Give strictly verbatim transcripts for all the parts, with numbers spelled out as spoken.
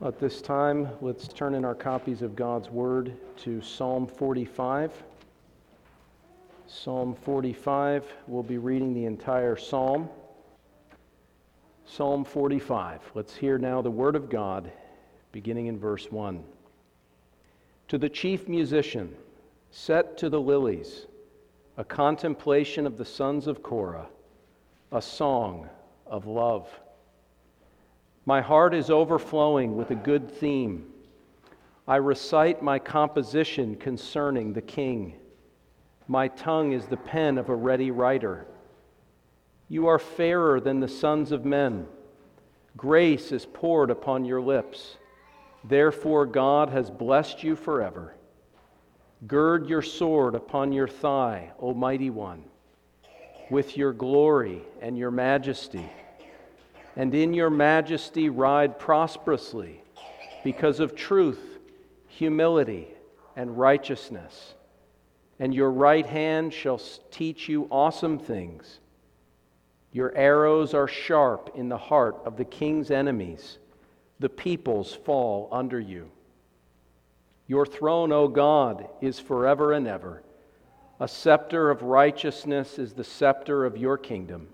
At this time, let's turn in our copies of God's Word to Psalm forty-five. Psalm forty-five, we'll be reading the entire Psalm. Psalm forty-five, let's hear now the Word of God, beginning in verse one. To the chief musician, set to the lilies, a contemplation of the sons of Korah, a song of love. My heart is overflowing with a good theme. I recite my composition concerning the King. My tongue is the pen of a ready writer. You are fairer than the sons of men. Grace is poured upon your lips. Therefore God has blessed you forever. Gird your sword upon your thigh, O mighty one, with your glory and your majesty. And in your majesty ride prosperously because of truth, humility, and righteousness. And your right hand shall teach you awesome things. Your arrows are sharp in the heart of the king's enemies. The peoples fall under you. Your throne, O God, is forever and ever. A scepter of righteousness is the scepter of your kingdom.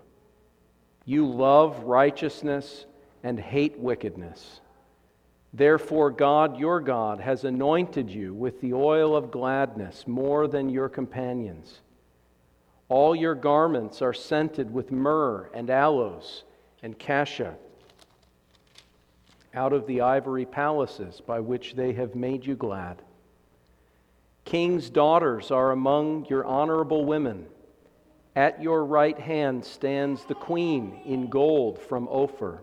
You love righteousness and hate wickedness. Therefore, God, your God, has anointed you with the oil of gladness more than your companions. All your garments are scented with myrrh and aloes and cassia. Out of the ivory palaces by which they have made you glad. Kings' daughters are among your honorable women. At your right hand stands the queen in gold from Ophir.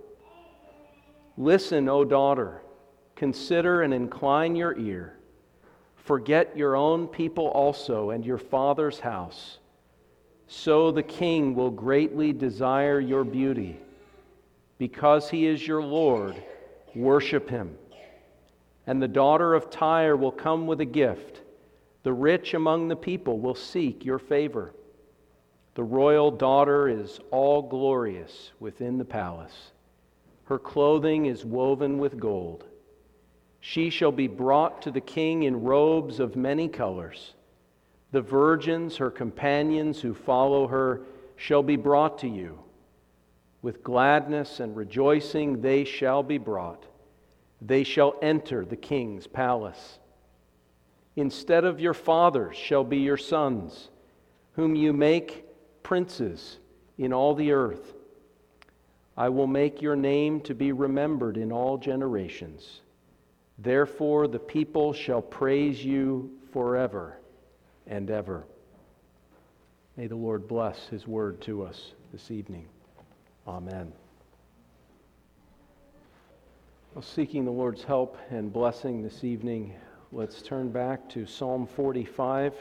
Listen, O daughter, consider and incline your ear. Forget your own people also and your father's house. So the king will greatly desire your beauty. Because he is your Lord, worship him. And the daughter of Tyre will come with a gift. The rich among the people will seek your favor. The royal daughter is all glorious within the palace. Her clothing is woven with gold. She shall be brought to the king in robes of many colors. The virgins, her companions who follow her, shall be brought to you. With gladness and rejoicing they shall be brought. They shall enter the king's palace. Instead of your fathers shall be your sons, whom you make princes in all the earth. I will make your name to be remembered in all generations. Therefore the people shall praise you forever and ever. May the Lord bless his word to us this evening. Amen. Well, seeking the Lord's help and blessing this evening, let's turn back to Psalm forty-five.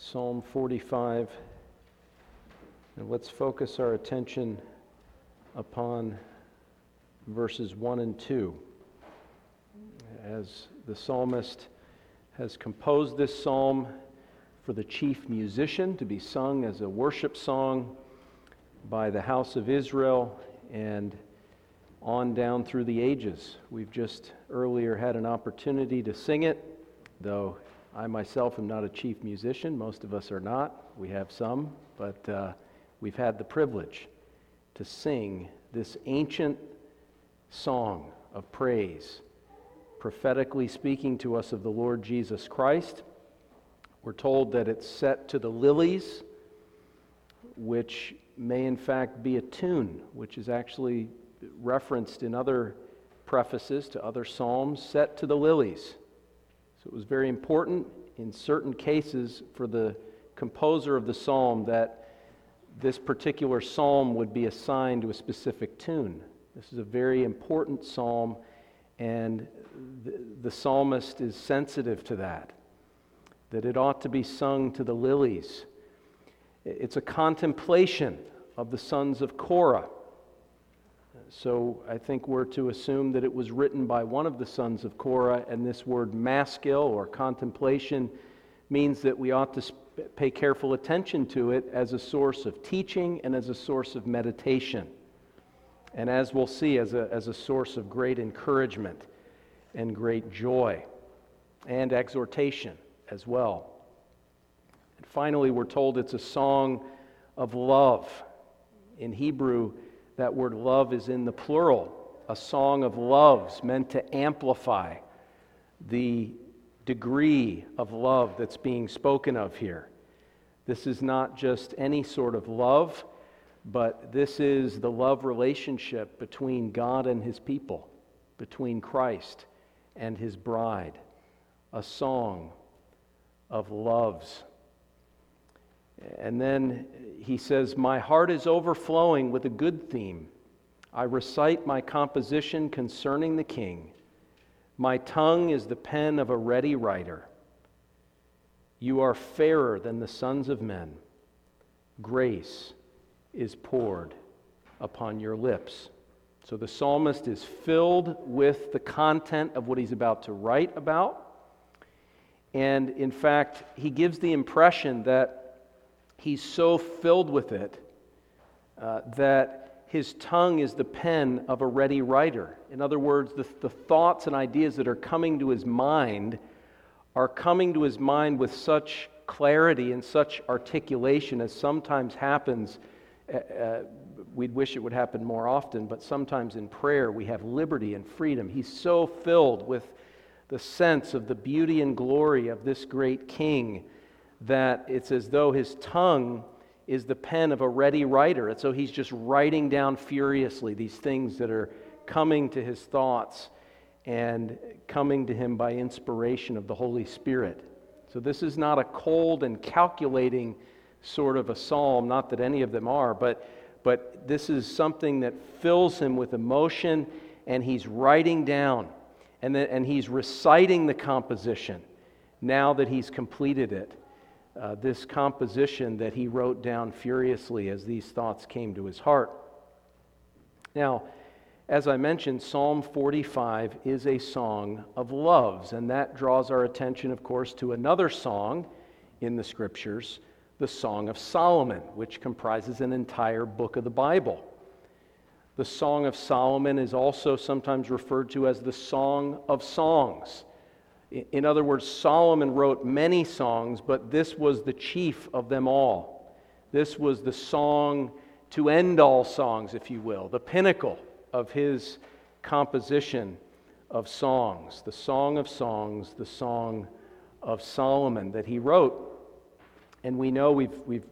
Psalm forty-five, and let's focus our attention upon verses one and two. As the psalmist has composed this psalm for the chief musician to be sung as a worship song by the house of Israel and on down through the ages. We've just earlier had an opportunity to sing it, though I myself am not a chief musician. Most of us are not. We have some, but uh, we've had the privilege to sing this ancient song of praise, prophetically speaking to us of the Lord Jesus Christ. We're told that it's set to the lilies, which may in fact be a tune, which is actually referenced in other prefaces to other psalms, set to the lilies. So it was very important in certain cases for the composer of the psalm that this particular psalm would be assigned to a specific tune. This is a very important psalm, and the, the psalmist is sensitive to that, that it ought to be sung to the lilies. It's a contemplation of the sons of Korah. So I think we're to assume that it was written by one of the sons of Korah, and this word maskil, or contemplation, means that we ought to pay careful attention to it as a source of teaching and as a source of meditation. and as we'll see, as a, as a source of great encouragement and great joy and exhortation as well. And finally, we're told it's a song of love. In Hebrew, that word love is in the plural, a song of loves meant to amplify the degree of love that's being spoken of here. This is not just any sort of love, but this is the love relationship between God and His people, between Christ and His bride, a song of loves. And then he says, "My heart is overflowing with a good theme. I recite my composition concerning the King. My tongue is the pen of a ready writer. You are fairer than the sons of men. Grace is poured upon your lips." So the psalmist is filled with the content of what he's about to write about. And in fact, he gives the impression that he's so filled with it uh, that his tongue is the pen of a ready writer. In other words, the, the thoughts and ideas that are coming to his mind are coming to his mind with such clarity and such articulation as sometimes happens. Uh, we'd wish it would happen more often, but sometimes in prayer we have liberty and freedom. He's so filled with the sense of the beauty and glory of this great King that it's as though his tongue is the pen of a ready writer. And so he's just writing down furiously these things that are coming to his thoughts and coming to him by inspiration of the Holy Spirit. So this is not a cold and calculating sort of a psalm, not that any of them are, but, but this is something that fills him with emotion, and he's writing down, and, then, and he's reciting the composition now that he's completed it. Uh, this composition that he wrote down furiously as these thoughts came to his heart. Now, as I mentioned, Psalm forty-five is a song of loves, and that draws our attention, of course, to another song in the Scriptures, the Song of Solomon, which comprises an entire book of the Bible. The Song of Solomon is also sometimes referred to as the Song of Songs. In other words, Solomon wrote many songs, but this was the chief of them all. This was the song to end all songs, if you will, the pinnacle of his composition of songs, the Song of Songs, the Song of Solomon that he wrote. And we know we've we've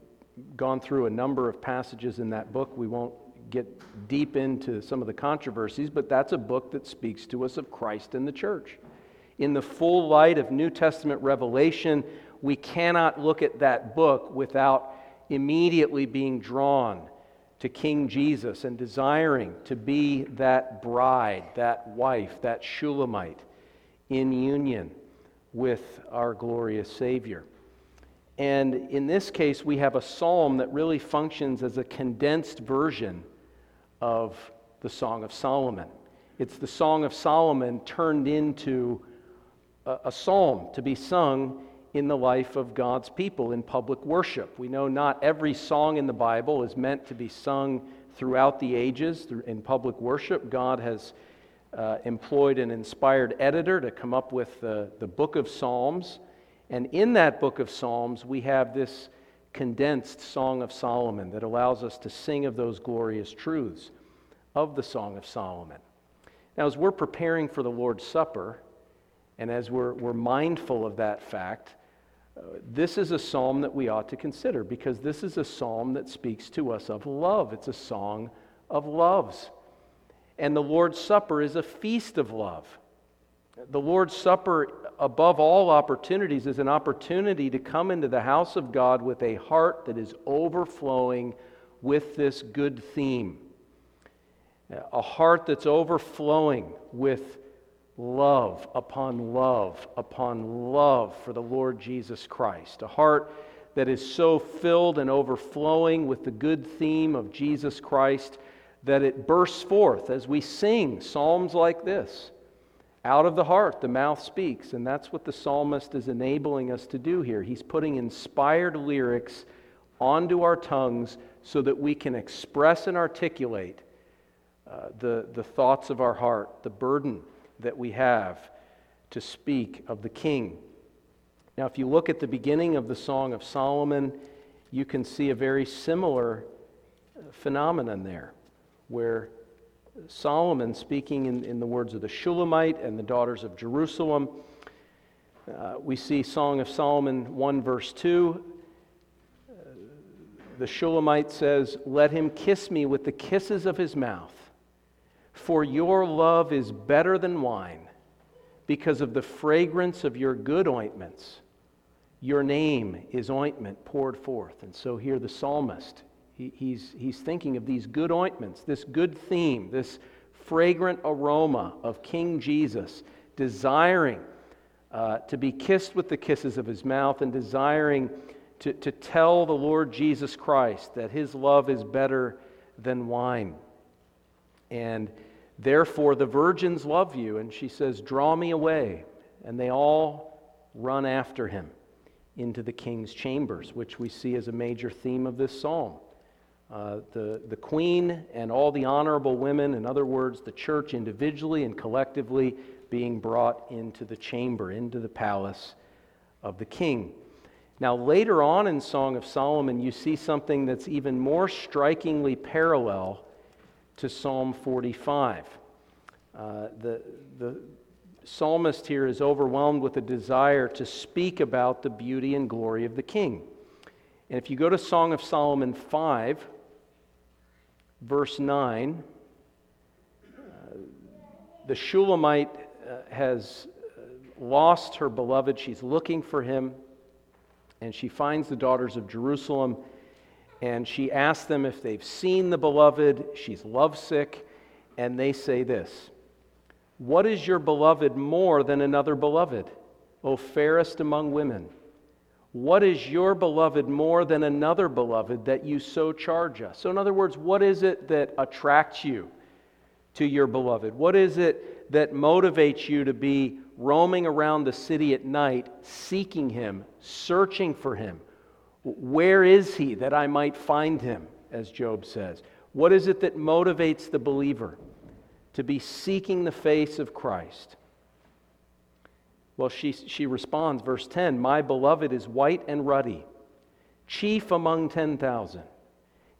gone through a number of passages in that book. We won't get deep into some of the controversies, but that's a book that speaks to us of Christ and the church. In the full light of New Testament revelation, we cannot look at that book without immediately being drawn to King Jesus and desiring to be that bride, that wife, that Shulamite in union with our glorious Savior. And in this case, we have a psalm that really functions as a condensed version of the Song of Solomon. It's the Song of Solomon turned into a psalm to be sung in the life of God's people in public worship. We know not every song in the Bible is meant to be sung throughout the ages in public worship. God has uh, employed an inspired editor to come up with the, the book of Psalms. And in that book of Psalms, we have this condensed Song of Solomon that allows us to sing of those glorious truths of the Song of Solomon. Now, as we're preparing for the Lord's Supper, and as we're, we're mindful of that fact, uh, this is a psalm that we ought to consider, because this is a psalm that speaks to us of love. It's a song of loves. And the Lord's Supper is a feast of love. The Lord's Supper, above all opportunities, is an opportunity to come into the house of God with a heart that is overflowing with this good theme. A heart that's overflowing with love upon love upon love for the Lord Jesus Christ. A heart that is so filled and overflowing with the good theme of Jesus Christ that it bursts forth as we sing psalms like this. Out of the heart, the mouth speaks, and that's what the psalmist is enabling us to do here. He's putting inspired lyrics onto our tongues so that we can express and articulate uh, the, the thoughts of our heart, the burden that we have to speak of the King. Now, if you look at the beginning of the Song of Solomon, you can see a very similar phenomenon there, where Solomon, speaking in, in the words of the Shulamite and the daughters of Jerusalem, uh, we see Song of Solomon one verse two, uh, the Shulamite says, "Let him kiss me with the kisses of his mouth, for your love is better than wine, because of the fragrance of your good ointments. Your name is ointment poured forth." And so here the psalmist, he, he's, he's thinking of these good ointments, this good theme, this fragrant aroma of King Jesus, desiring uh, to be kissed with the kisses of his mouth and desiring to, to tell the Lord Jesus Christ that his love is better than wine. And therefore the virgins love you. And she says, "Draw me away." And they all run after him into the king's chambers, which we see as a major theme of this psalm. Uh, the, the queen and all the honorable women, in other words, the church individually and collectively, being brought into the chamber, into the palace of the king. Now, later on in Song of Solomon, you see something that's even more strikingly parallel to Psalm forty-five. Uh, the the psalmist here is overwhelmed with a desire to speak about the beauty and glory of the king. And if you go to Song of Solomon five, verse nine, uh, the Shulamite uh, has lost her beloved. She's looking for him, and she finds the daughters of Jerusalem, and she asks them if they've seen the beloved. She's lovesick, and they say this: "What is your beloved more than another beloved, O fairest among women? What is your beloved more than another beloved that you so charge us?" So in other words, what is it that attracts you to your beloved? What is it that motivates you to be roaming around the city at night, seeking him, searching for him? "Where is he that I might find him?" as Job says. What is it that motivates the believer to be seeking the face of Christ? Well, she she responds, verse ten, "My beloved is white and ruddy, chief among ten thousand.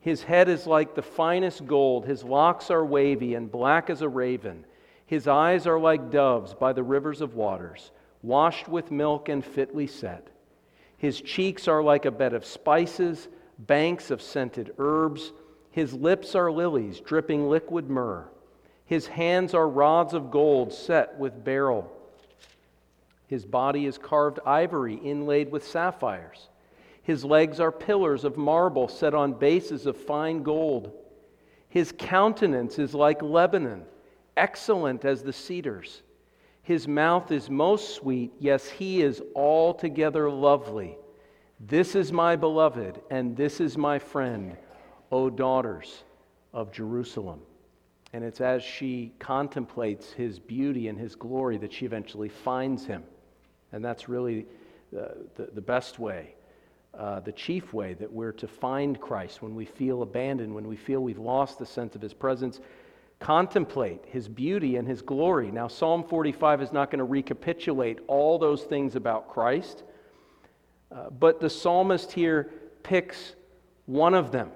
His head is like the finest gold. His locks are wavy and black as a raven. His eyes are like doves by the rivers of waters, washed with milk and fitly set. His cheeks are like a bed of spices, banks of scented herbs. His lips are lilies, dripping liquid myrrh. His hands are rods of gold set with beryl. His body is carved ivory inlaid with sapphires. His legs are pillars of marble set on bases of fine gold. His countenance is like Lebanon, excellent as the cedars. His mouth is most sweet, yes, he is altogether lovely. This is my beloved, and this is my friend, O daughters of Jerusalem." And it's as she contemplates his beauty and his glory that she eventually finds him. And that's really the, the, the best way, uh, the chief way that we're to find Christ, when we feel abandoned, when we feel we've lost the sense of his presence. Contemplate his beauty and his glory. Now, Psalm forty-five is not going to recapitulate all those things about Christ, uh, but the psalmist here picks one of them.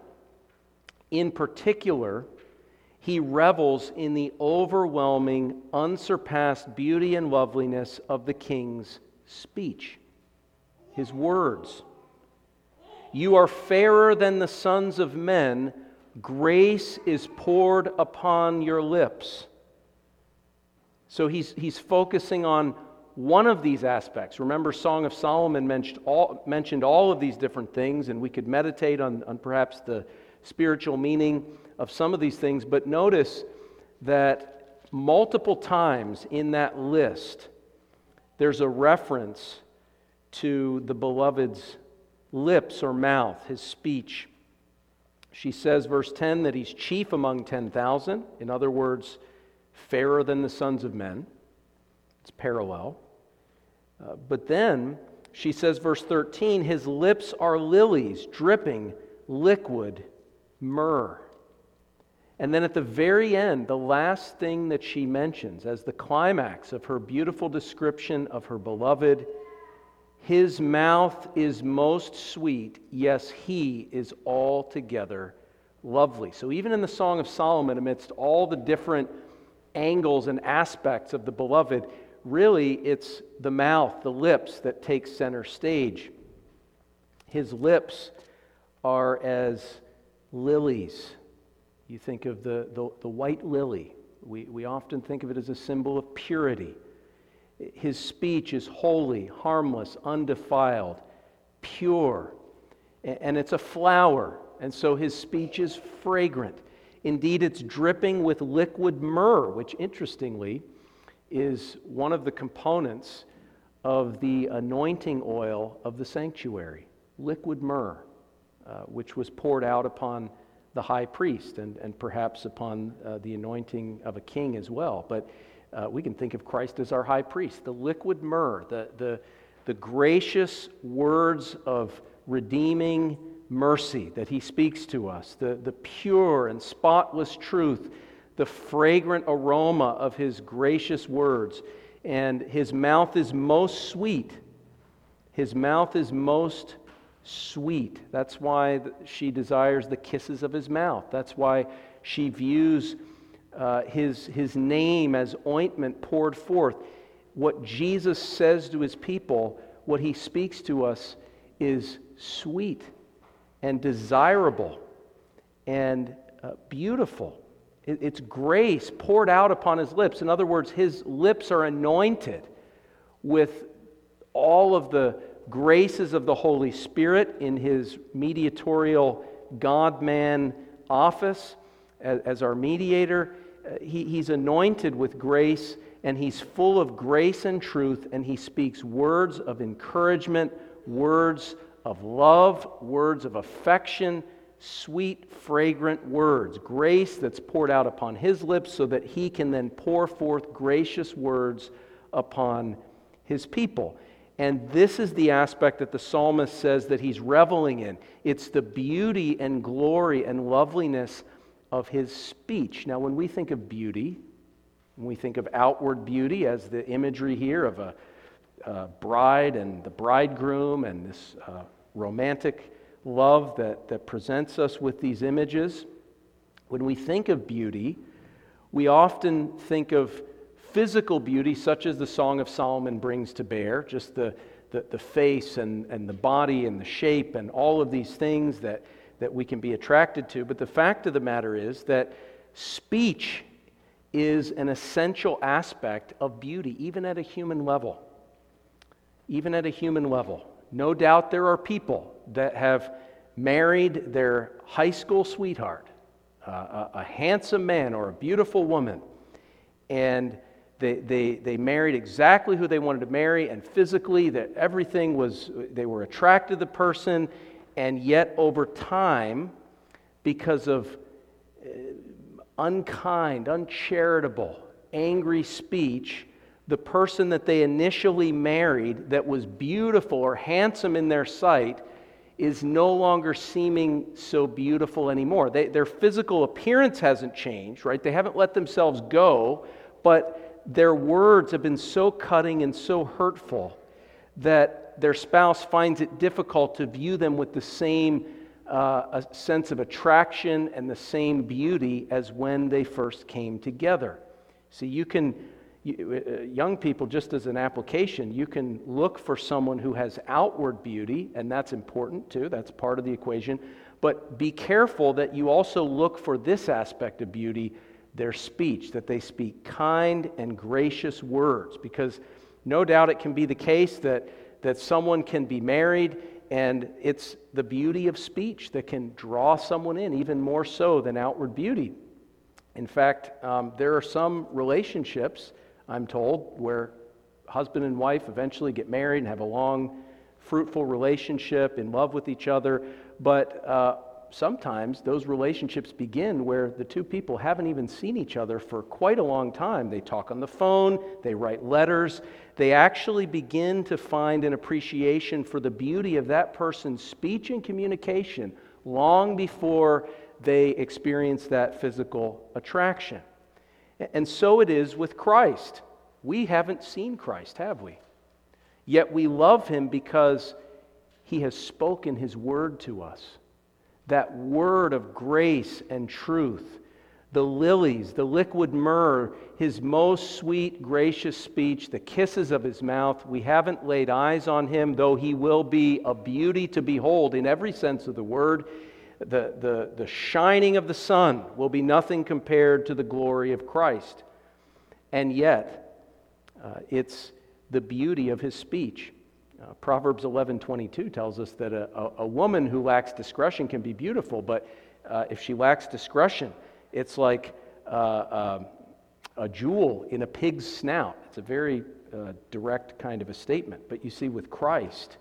In particular, he revels in the overwhelming, unsurpassed beauty and loveliness of the king's speech, his words. "You are fairer than the sons of men. Grace is poured upon your lips." So he's he's focusing on one of these aspects. Remember, Song of Solomon mentioned all, mentioned all of these different things, and we could meditate on, on perhaps the spiritual meaning of some of these things, but notice that multiple times in that list there's a reference to the beloved's lips or mouth, his speech. She says, verse ten, that he's chief among ten thousand, in other words, fairer than the sons of men. It's parallel. Uh, but then she says, verse thirteen, his lips are lilies dripping liquid myrrh. And then at the very end, the last thing that she mentions as the climax of her beautiful description of her beloved, his mouth is most sweet, yes, he is altogether lovely. So even in the Song of Solomon, amidst all the different angles and aspects of the beloved, really it's the mouth, the lips that take center stage. His lips are as lilies. You think of the, the, the white lily. We, we often think of it as a symbol of purity. His speech is holy, harmless, undefiled, pure. And it's a flower, and so his speech is fragrant. Indeed, it's dripping with liquid myrrh, which interestingly is one of the components of the anointing oil of the sanctuary, liquid myrrh, uh, which was poured out upon the high priest and, and perhaps upon uh, the anointing of a king as well. But uh, we can think of Christ as our high priest, the liquid myrrh, the, the, the gracious words of redeeming mercy that he speaks to us, the, the pure and spotless truth, the fragrant aroma of his gracious words. And his mouth is most sweet. His mouth is most sweet. That's why she desires the kisses of his mouth. That's why she views uh, his, his name as ointment poured forth. What Jesus says to his people, what he speaks to us, is sweet and desirable, and uh, beautiful. It, it's grace poured out upon his lips. In other words, his lips are anointed with all of the graces of the Holy Spirit in his mediatorial God-man office as, as our mediator. Uh, he, he's anointed with grace, and he's full of grace and truth, and he speaks words of encouragement, words of love, words of affection, sweet, fragrant words, grace that's poured out upon his lips so that he can then pour forth gracious words upon his people. And this is the aspect that the psalmist says that he's reveling in. It's the beauty and glory and loveliness of his speech. Now, when we think of beauty, when we think of outward beauty as the imagery here of a Uh, bride and the bridegroom and this uh, romantic love that, that presents us with these images. When we think of beauty, we often think of physical beauty such as the Song of Solomon brings to bear, just the, the, the face and, and the body and the shape and all of these things that, that we can be attracted to. But the fact of the matter is that speech is an essential aspect of beauty, even at a human level. Even at a human level. No doubt there are people that have married their high school sweetheart, uh, a, a handsome man or a beautiful woman, and they, they they married exactly who they wanted to marry, and physically that everything was, they were attracted to the person, and yet over time, because of unkind, uncharitable, angry speech, the person that they initially married that was beautiful or handsome in their sight is no longer seeming so beautiful anymore. They, their physical appearance hasn't changed, right? They haven't let themselves go, but their words have been so cutting and so hurtful that their spouse finds it difficult to view them with the same uh, a sense of attraction and the same beauty as when they first came together. See, you can... Young people, just as an application, you can look for someone who has outward beauty, and that's important too, that's part of the equation, but be careful that you also look for this aspect of beauty, their speech, that they speak kind and gracious words, because no doubt it can be the case that, that someone can be married, and it's the beauty of speech that can draw someone in, even more so than outward beauty. In fact, um, there are some relationships, I'm told, where husband and wife eventually get married and have a long, fruitful relationship, in love with each other, but uh, sometimes those relationships begin where the two people haven't even seen each other for quite a long time. They talk on the phone, they write letters, they actually begin to find an appreciation for the beauty of that person's speech and communication long before they experience that physical attraction. And so it is with Christ. We haven't seen Christ, have we? Yet we love him because he has spoken his word to us. That word of grace and truth, the lilies, the liquid myrrh, his most sweet, gracious speech, the kisses of his mouth. We haven't laid eyes on him, though he will be a beauty to behold in every sense of the word. The, the, the shining of the sun will be nothing compared to the glory of Christ. And yet, uh, it's the beauty of his speech. Uh, Proverbs eleven twenty-two tells us that a, a, a woman who lacks discretion can be beautiful, but uh, if she lacks discretion, it's like uh, uh, a jewel in a pig's snout. It's a very uh, direct kind of a statement. But you see, with Christ,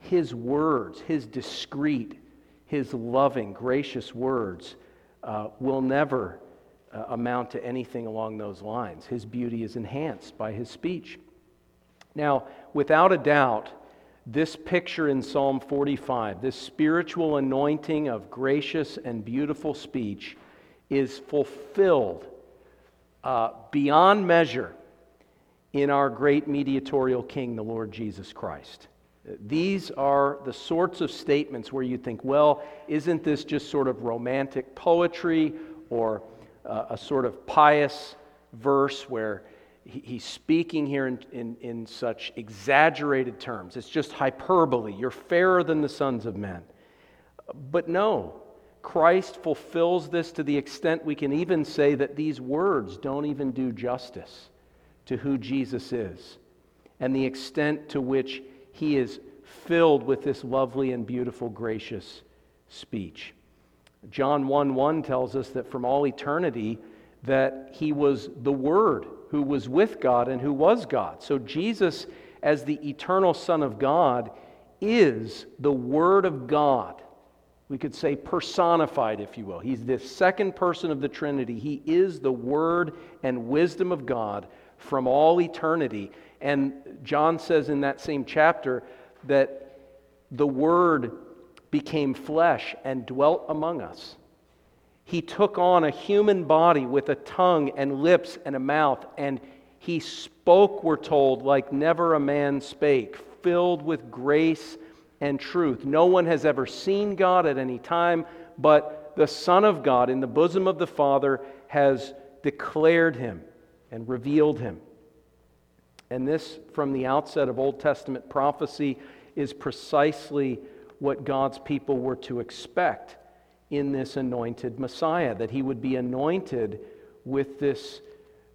his words, his discreet, his loving, gracious words uh, will never uh, amount to anything along those lines. His beauty is enhanced by his speech. Now, without a doubt, this picture in Psalm forty-five, this spiritual anointing of gracious and beautiful speech, is fulfilled uh, beyond measure in our great mediatorial King, the Lord Jesus Christ. These are the sorts of statements where you think, well, isn't this just sort of romantic poetry or uh, a sort of pious verse where he, he's speaking here in, in, in such exaggerated terms? It's just hyperbole. You're fairer than the sons of men. But no, Christ fulfills this to the extent we can even say that these words don't even do justice to who Jesus is and the extent to which he is filled with this lovely and beautiful, gracious speech. John one one tells us that from all eternity that he was the Word who was with God and who was God. So Jesus, as the eternal Son of God, is the Word of God. We could say personified, if you will. He's the second person of the Trinity. He is the Word and wisdom of God from all eternity. And John says in that same chapter that the Word became flesh and dwelt among us. He took on a human body with a tongue and lips and a mouth, and he spoke, we're told, like never a man spake, filled with grace and truth. No one has ever seen God at any time, but the Son of God in the bosom of the Father has declared him and revealed him. And this, from the outset of Old Testament prophecy, is precisely what God's people were to expect in this anointed Messiah, that he would be anointed with this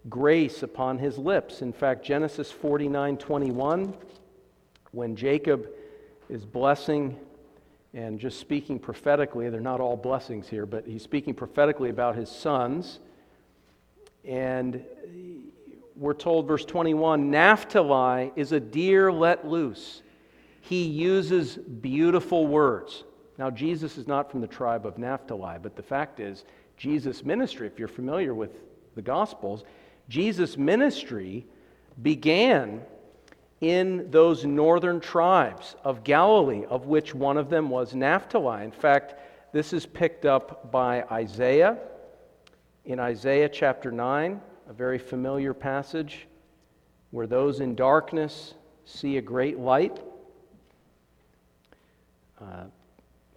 grace upon his lips. In fact, Genesis forty-nine twenty-one, when Jacob is blessing and just speaking prophetically, they're not all blessings here, but he's speaking prophetically about his sons, and we're told, verse twenty-one, Naphtali is a deer let loose. He uses beautiful words. Now, Jesus is not from the tribe of Naphtali, but the fact is, Jesus' ministry, if you're familiar with the Gospels, Jesus' ministry began in those northern tribes of Galilee, of which one of them was Naphtali. In fact, this is picked up by Isaiah, in Isaiah chapter nine. A very familiar passage where those in darkness see a great light. Uh,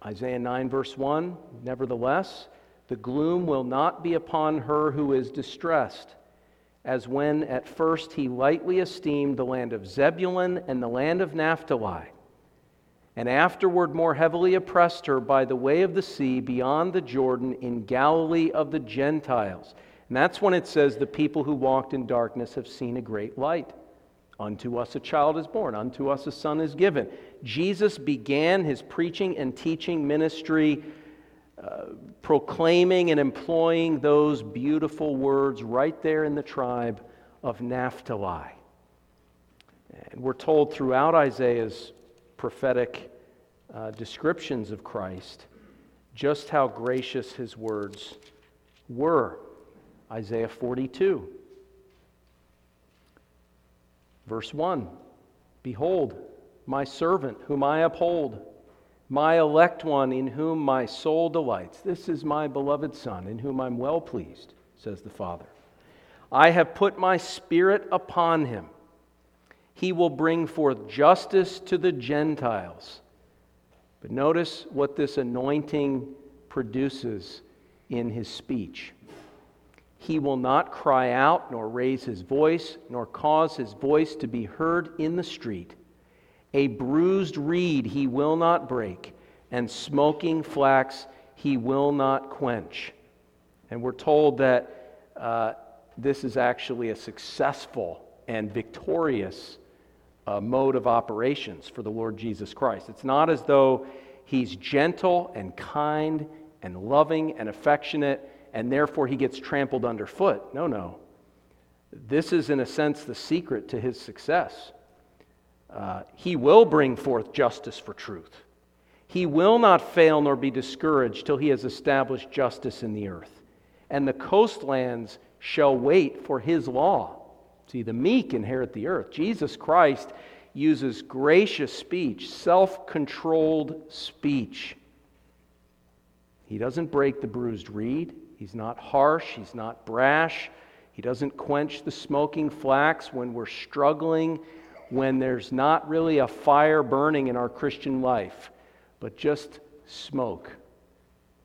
Isaiah nine verse one, nevertheless, the gloom will not be upon her who is distressed, as when at first he lightly esteemed the land of Zebulun and the land of Naphtali, and afterward more heavily oppressed her by the way of the sea beyond the Jordan in Galilee of the Gentiles. And that's when it says, the people who walked in darkness have seen a great light. Unto us a child is born, unto us a son is given. Jesus began his preaching and teaching ministry, uh, proclaiming and employing those beautiful words right there in the tribe of Naphtali. And we're told throughout Isaiah's prophetic uh, descriptions of Christ just how gracious his words were. Isaiah forty-two, verse one, behold, my servant whom I uphold, my elect one in whom my soul delights. This is my beloved Son, in whom I'm well pleased, says the Father. I have put my Spirit upon him. He will bring forth justice to the Gentiles. But notice what this anointing produces in his speech. He will not cry out, nor raise his voice, nor cause his voice to be heard in the street. A bruised reed he will not break, and smoking flax he will not quench. And we're told that uh, this is actually a successful and victorious uh, mode of operations for the Lord Jesus Christ. It's not as though he's gentle and kind and loving and affectionate, and therefore he gets trampled underfoot. No, no. This is, in a sense, the secret to his success. Uh, he will bring forth justice for truth. He will not fail nor be discouraged till he has established justice in the earth. And the coastlands shall wait for his law. See, the meek inherit the earth. Jesus Christ uses gracious speech, self-controlled speech. He doesn't break the bruised reed. He's not harsh. He's not brash. He doesn't quench the smoking flax when we're struggling, when there's not really a fire burning in our Christian life, but just smoke.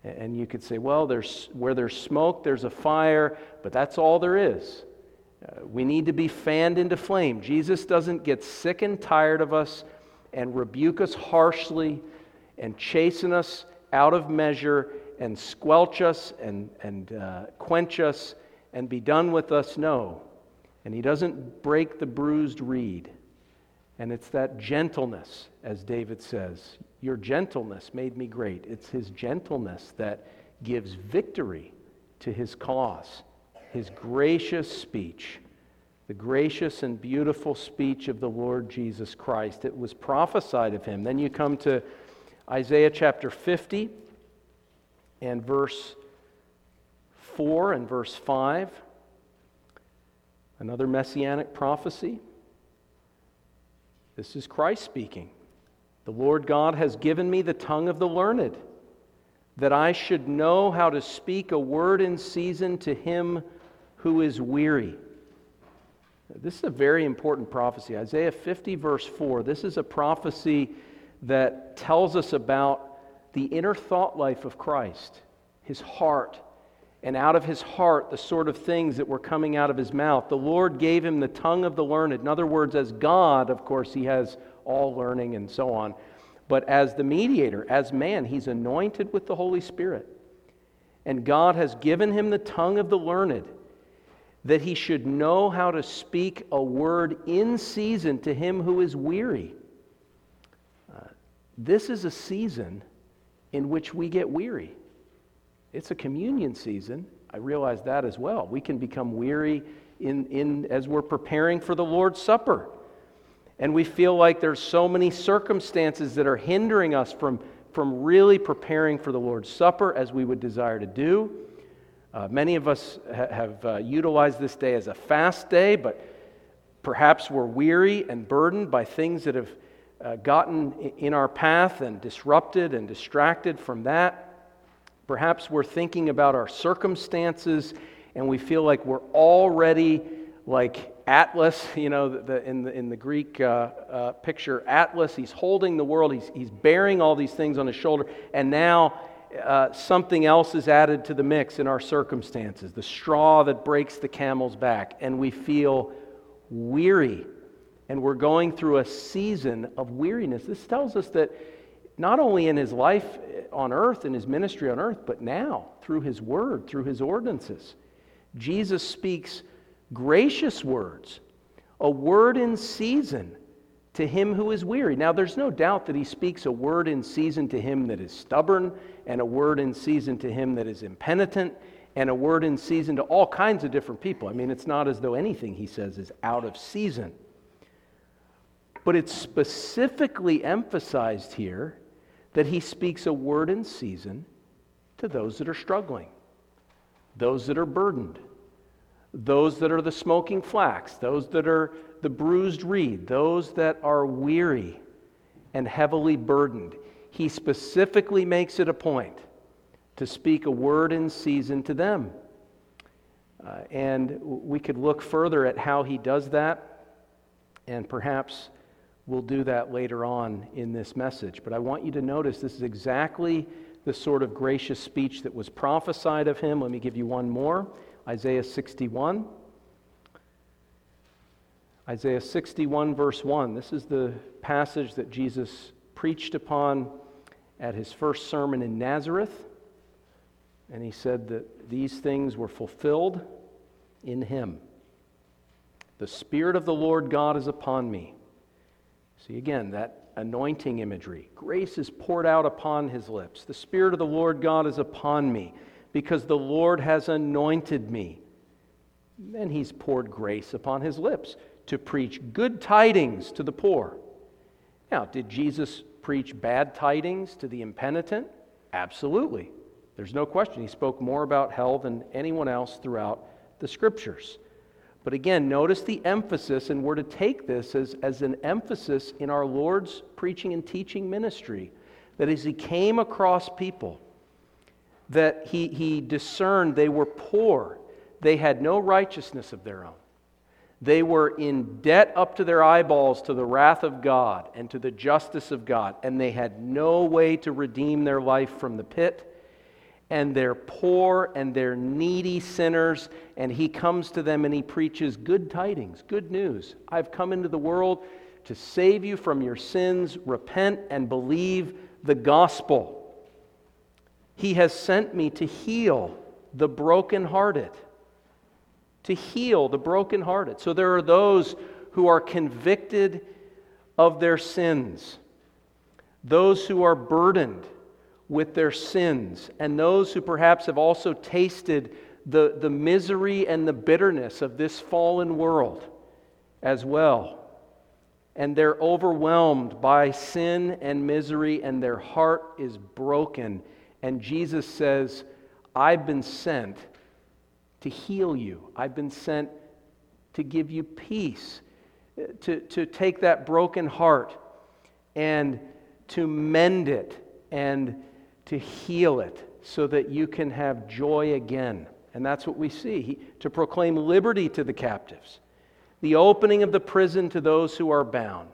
And you could say, well, there's where there's smoke, there's a fire, but that's all there is. Uh, we need to be fanned into flame. Jesus doesn't get sick and tired of us and rebuke us harshly and chasten us out of measure and squelch us and, and uh, quench us and be done with us. No. And he doesn't break the bruised reed. And it's that gentleness, as David says, your gentleness made me great. It's his gentleness that gives victory to his cause. His gracious speech, the gracious and beautiful speech of the Lord Jesus Christ. It was prophesied of him. Then you come to Isaiah chapter fifty and verse four and verse five. Another messianic prophecy. This is Christ speaking. The Lord God has given me the tongue of the learned, that I should know how to speak a word in season to him who is weary. This is a very important prophecy. Isaiah fifty, verse four. This is a prophecy that tells us about the inner thought life of Christ, his heart, and out of his heart, the sort of things that were coming out of his mouth. The Lord gave him the tongue of the learned. In other words, as God, of course, he has all learning and so on. But as the mediator, as man, he's anointed with the Holy Spirit. And God has given him the tongue of the learned, that he should know how to speak a word in season to him who is weary. Uh, this is a season in which we get weary. It's a communion season. I realize that as well. We can become weary in, in as we're preparing for the Lord's Supper. And we feel like there's so many circumstances that are hindering us from, from really preparing for the Lord's Supper as we would desire to do. Uh, many of us ha- have uh, utilized this day as a fast day, but perhaps we're weary and burdened by things that have uh, gotten in our path and disrupted and distracted from that. Perhaps we're thinking about our circumstances and we feel like we're already like Atlas, you know, the, the, in the in the Greek uh, uh, picture, Atlas, he's holding the world, he's, he's bearing all these things on his shoulder, and now uh, something else is added to the mix in our circumstances, the straw that breaks the camel's back, and we feel weary, and we're going through a season of weariness. This tells us that not only in his life on earth, in his ministry on earth, but now, through his word, through his ordinances, Jesus speaks gracious words, a word in season to him who is weary. Now, there's no doubt that he speaks a word in season to him that is stubborn, and a word in season to him that is impenitent, and a word in season to all kinds of different people. I mean, it's not as though anything he says is out of season. But it's specifically emphasized here that he speaks a word in season to those that are struggling, those that are burdened, those that are the smoking flax, those that are the bruised reed, those that are weary and heavily burdened. he specifically makes it a point to speak a word in season to them. Uh, and we could look further at how he does that, and perhaps we'll do that later on in this message. But I want you to notice this is exactly the sort of gracious speech that was prophesied of him. Let me give you one more. Isaiah sixty-one. Isaiah sixty-one, verse one. This is the passage that Jesus preached upon at his first sermon in Nazareth. And he said that these things were fulfilled in him. The Spirit of the Lord God is upon me. See, again, that anointing imagery. Grace is poured out upon his lips. The Spirit of the Lord God is upon me, because the Lord has anointed me. Then he's poured grace upon his lips to preach good tidings to the poor. Now, did Jesus preach bad tidings to the impenitent? Absolutely. There's no question. He spoke more about hell than anyone else throughout the Scriptures. But again, notice the emphasis, and we're to take this as, as an emphasis in our Lord's preaching and teaching ministry, that as he came across people, that he, he discerned they were poor, they had no righteousness of their own. They were in debt up to their eyeballs to the wrath of God and to the justice of God, and they had no way to redeem their life from the pit, and they're poor and they're needy sinners, and he comes to them and he preaches good tidings, good news. I've come into the world to save you from your sins. Repent and believe the gospel. He has sent me to heal the brokenhearted. To heal the brokenhearted. So there are those who are convicted of their sins, those who are burdened with their sins, and those who perhaps have also tasted the, the misery and the bitterness of this fallen world as well. And they're overwhelmed by sin and misery, and their heart is broken. And Jesus says, I've been sent to heal you. I've been sent to give you peace, to, to take that broken heart and to mend it and to heal it so that you can have joy again. And that's what we see. He, to proclaim liberty to the captives, the opening of the prison to those who are bound,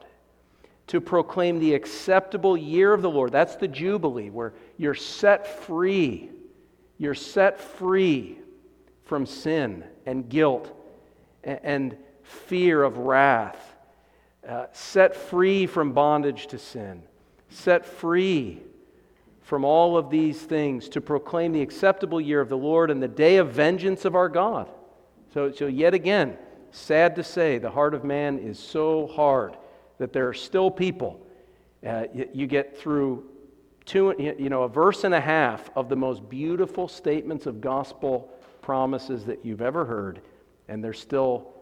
to proclaim the acceptable year of the Lord. That's the Jubilee, where you're set free. You're set free from sin and guilt and fear of wrath, uh, set free from bondage to sin, set free from all of these things, to proclaim the acceptable year of the Lord and the day of vengeance of our God. So, so yet again, sad to say, the heart of man is so hard that there are still people. Uh, you, you get through two, you know, a verse and a half of the most beautiful statements of gospel promises that you've ever heard, and there's still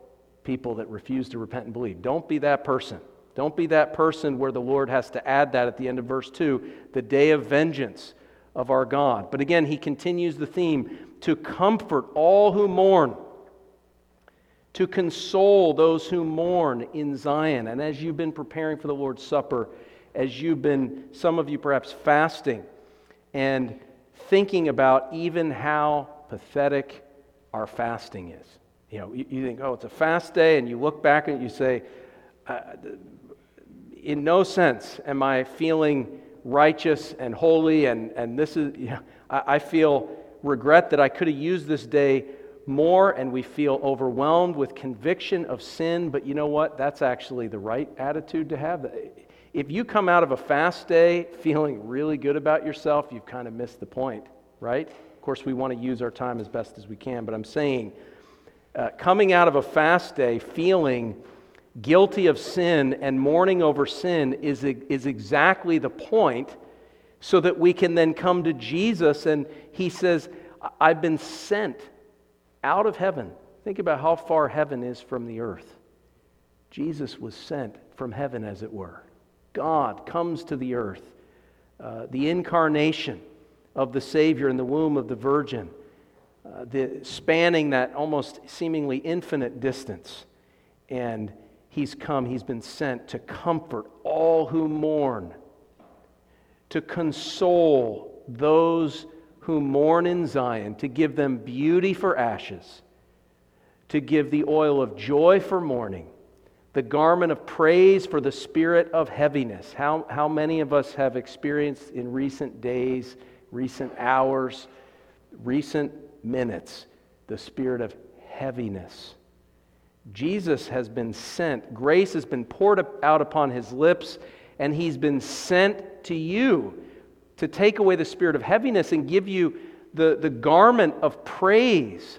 people that refuse to repent and believe. Don't be that person. Don't be that person where the Lord has to add that at the end of verse two, the day of vengeance of our God. But again, he continues the theme, to comfort all who mourn, to console those who mourn in Zion. And as you've been preparing for the Lord's Supper, as you've been, some of you perhaps fasting and thinking about even how pathetic our fasting is. You know, you, you think, oh, it's a fast day, and you look back and you say, uh, in no sense am I feeling righteous and holy, and, and this is, you know, I, I feel regret that I could have used this day more, and we feel overwhelmed with conviction of sin, but you know what? That's actually the right attitude to have. If you come out of a fast day feeling really good about yourself, you've kind of missed the point, right? Of course, we want to use our time as best as we can, but I'm saying uh, coming out of a fast day feeling guilty of sin and mourning over sin is, is exactly the point, so that we can then come to Jesus, and he says, I've been sent out of heaven. Think about how far heaven is from the earth. Jesus was sent from heaven, as it were. God comes to the earth. Uh, the incarnation of the Savior in the womb of the Virgin, uh, the, spanning that almost seemingly infinite distance. And he's come, he's been sent to comfort all who mourn, to console those who mourn in Zion, to give them beauty for ashes, to give the oil of joy for mourning, the garment of praise for the spirit of heaviness. How, how many of us have experienced in recent days, recent hours, recent minutes, the spirit of heaviness? Jesus has been sent. Grace has been poured out upon his lips, and he's been sent to you to take away the spirit of heaviness and give you the, the garment of praise,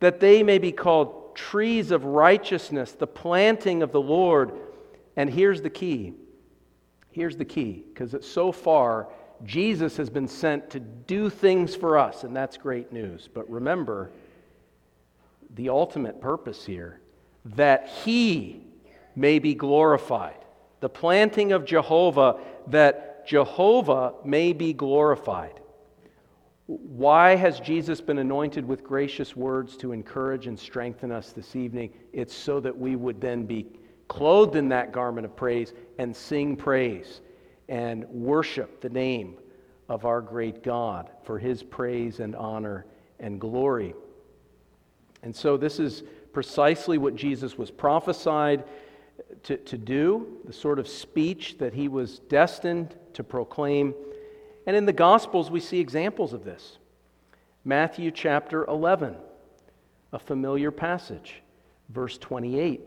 that they may be called trees of righteousness, the planting of the Lord. And here's the key. Here's the key, because so far, Jesus has been sent to do things for us, and that's great news. But remember the ultimate purpose here, that he may be glorified. The planting of Jehovah, that Jehovah may be glorified. Why has Jesus been anointed with gracious words to encourage and strengthen us this evening? It's so that we would then be clothed in that garment of praise and sing praise and worship the name of our great God for his praise and honor and glory. And so this is precisely what Jesus was prophesied to, to do, the sort of speech that he was destined to proclaim. And in the Gospels, we see examples of this. Matthew chapter eleven, a familiar passage, verse twenty-eight.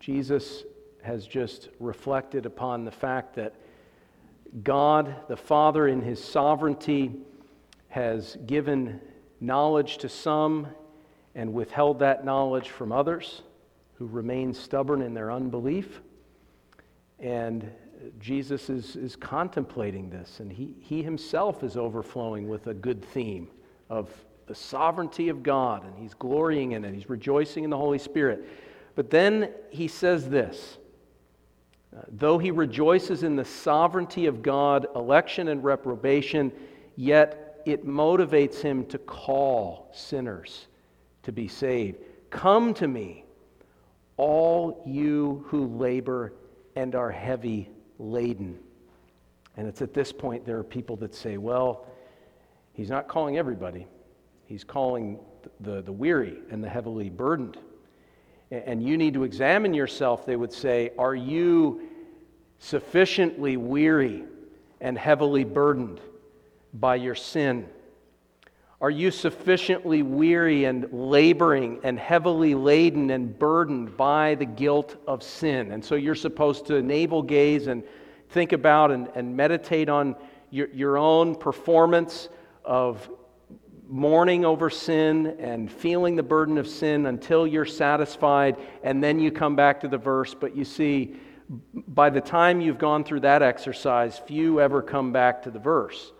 Jesus has just reflected upon the fact that God, the Father, in his sovereignty, has given knowledge to some and withheld that knowledge from others who remain stubborn in their unbelief. And Jesus is, is contemplating this, and he, he himself is overflowing with a good theme of the sovereignty of God, and he's glorying in it, he's rejoicing in the Holy Spirit. But then he says this, though he rejoices in the sovereignty of God, election and reprobation, yet it motivates him to call sinners to be saved. Come to me, all you who labor and are heavy laden. And it's at this point there are people that say, well, he's not calling everybody. He's calling the, the weary and the heavily burdened. And you need to examine yourself, they would say. Are you sufficiently weary and heavily burdened by your sin? Are you sufficiently weary and laboring and heavily laden and burdened by the guilt of sin? And so you're supposed to navel gaze and think about and, and meditate on your, your own performance of mourning over sin and feeling the burden of sin until you're satisfied, and then you come back to the verse. But you see, by the time you've gone through that exercise, few ever come back to the verse.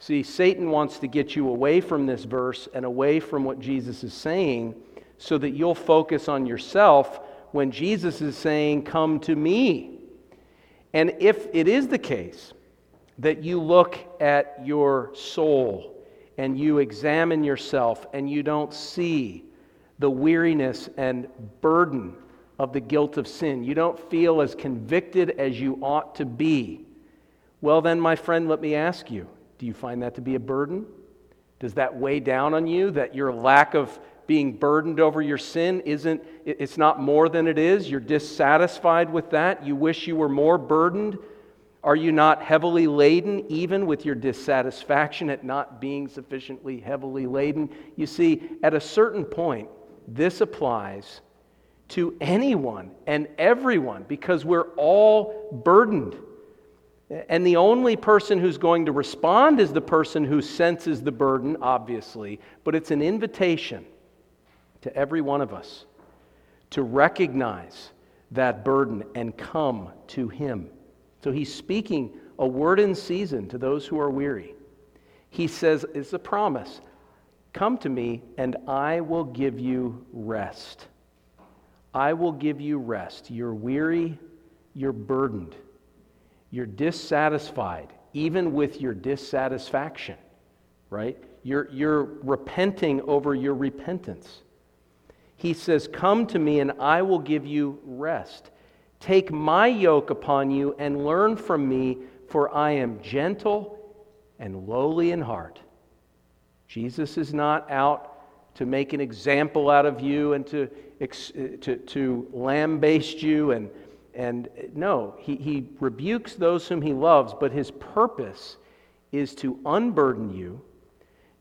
See, Satan wants to get you away from this verse and away from what Jesus is saying so that you'll focus on yourself when Jesus is saying, come to me. And if it is the case that you look at your soul and you examine yourself and you don't see the weariness and burden of the guilt of sin, you don't feel as convicted as you ought to be, well then, my friend, let me ask you, do you find that to be a burden? Does that weigh down on you, that your lack of being burdened over your sin isn't, it's not more than it is? You're dissatisfied with that? You wish you were more burdened? Are you not heavily laden even with your dissatisfaction at not being sufficiently heavily laden? You see, at a certain point, this applies to anyone and everyone because we're all burdened. And the only person who's going to respond is the person who senses the burden, obviously. But it's an invitation to every one of us to recognize that burden and come to him. So he's speaking a word in season to those who are weary. He says, it's a promise, come to me and I will give you rest. I will give you rest. You're weary, you're burdened. You're dissatisfied, even with your dissatisfaction, right? You're, you're repenting over your repentance. He says, come to me and I will give you rest. Take my yoke upon you and learn from me, for I am gentle and lowly in heart. Jesus is not out to make an example out of you and to to, to lambaste you. And, and no, he, he rebukes those whom he loves, but his purpose is to unburden you,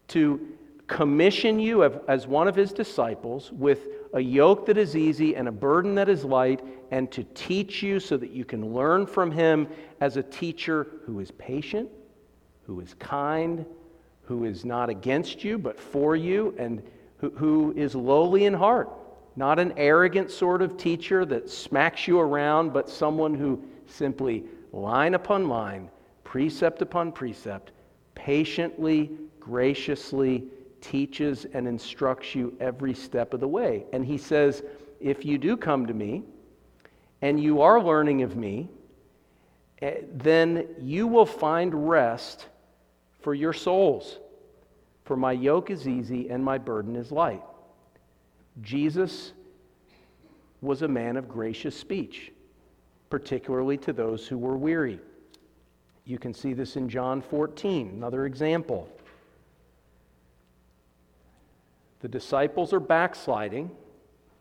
to commission you as one of his disciples with a yoke that is easy and a burden that is light, and to teach you so that you can learn from him as a teacher who is patient, who is kind, who is not against you but for you, and who, who is lowly in heart. Not an arrogant sort of teacher that smacks you around, but someone who simply, line upon line, precept upon precept, patiently, graciously teaches and instructs you every step of the way. And he says, if you do come to me, and you are learning of me, then you will find rest for your souls. For my yoke is easy and my burden is light. Jesus was a man of gracious speech, particularly to those who were weary. You can see this in John fourteen, another example. The disciples are backsliding.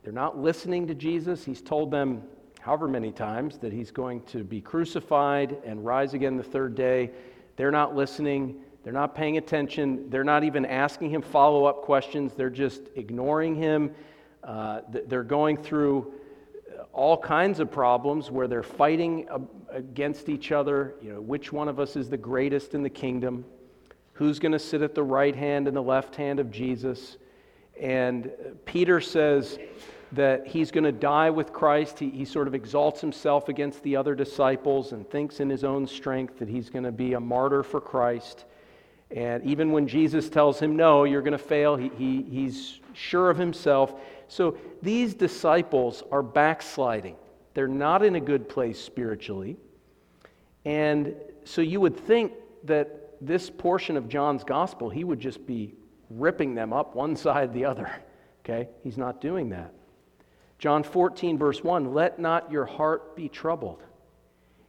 They're not listening to Jesus. He's told them however many times that he's going to be crucified and rise again the third day. They're not listening. They're not paying attention. They're not even asking him follow-up questions. They're just ignoring him. Uh, they're going through all kinds of problems where they're fighting against each other. You know, which one of us is the greatest in the kingdom? Who's going to sit at the right hand and the left hand of Jesus? And Peter says that he's going to die with Christ. He, he sort of exalts himself against the other disciples and thinks in his own strength that he's going to be a martyr for Christ. And even when Jesus tells him, no, you're going to fail, he, he he's sure of himself. So these disciples are backsliding. They're not in a good place spiritually. And so you would think that this portion of John's gospel, he would just be ripping them up one side the other. Okay? He's not doing that. John fourteen, verse one, let not your heart be troubled.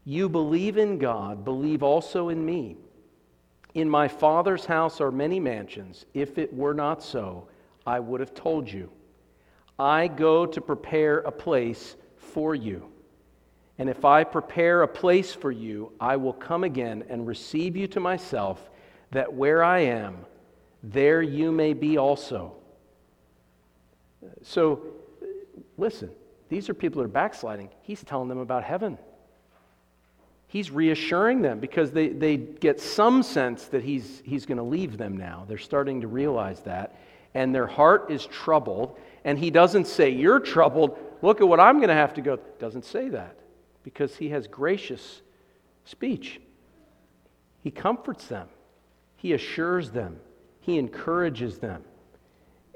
You believe in God, believe also in me. In my Father's house are many mansions. If it were not so, I would have told you. I go to prepare a place for you. And if I prepare a place for you, I will come again and receive you to myself, that where I am, there you may be also. So, listen, these are people that are backsliding. He's telling them about heaven. He's reassuring them because they, they get some sense that he's, he's going to leave them now. They're starting to realize that. And their heart is troubled. And he doesn't say, you're troubled. Look at what I'm going to have to go. Doesn't say that because he has gracious speech. He comforts them. He assures them. He encourages them.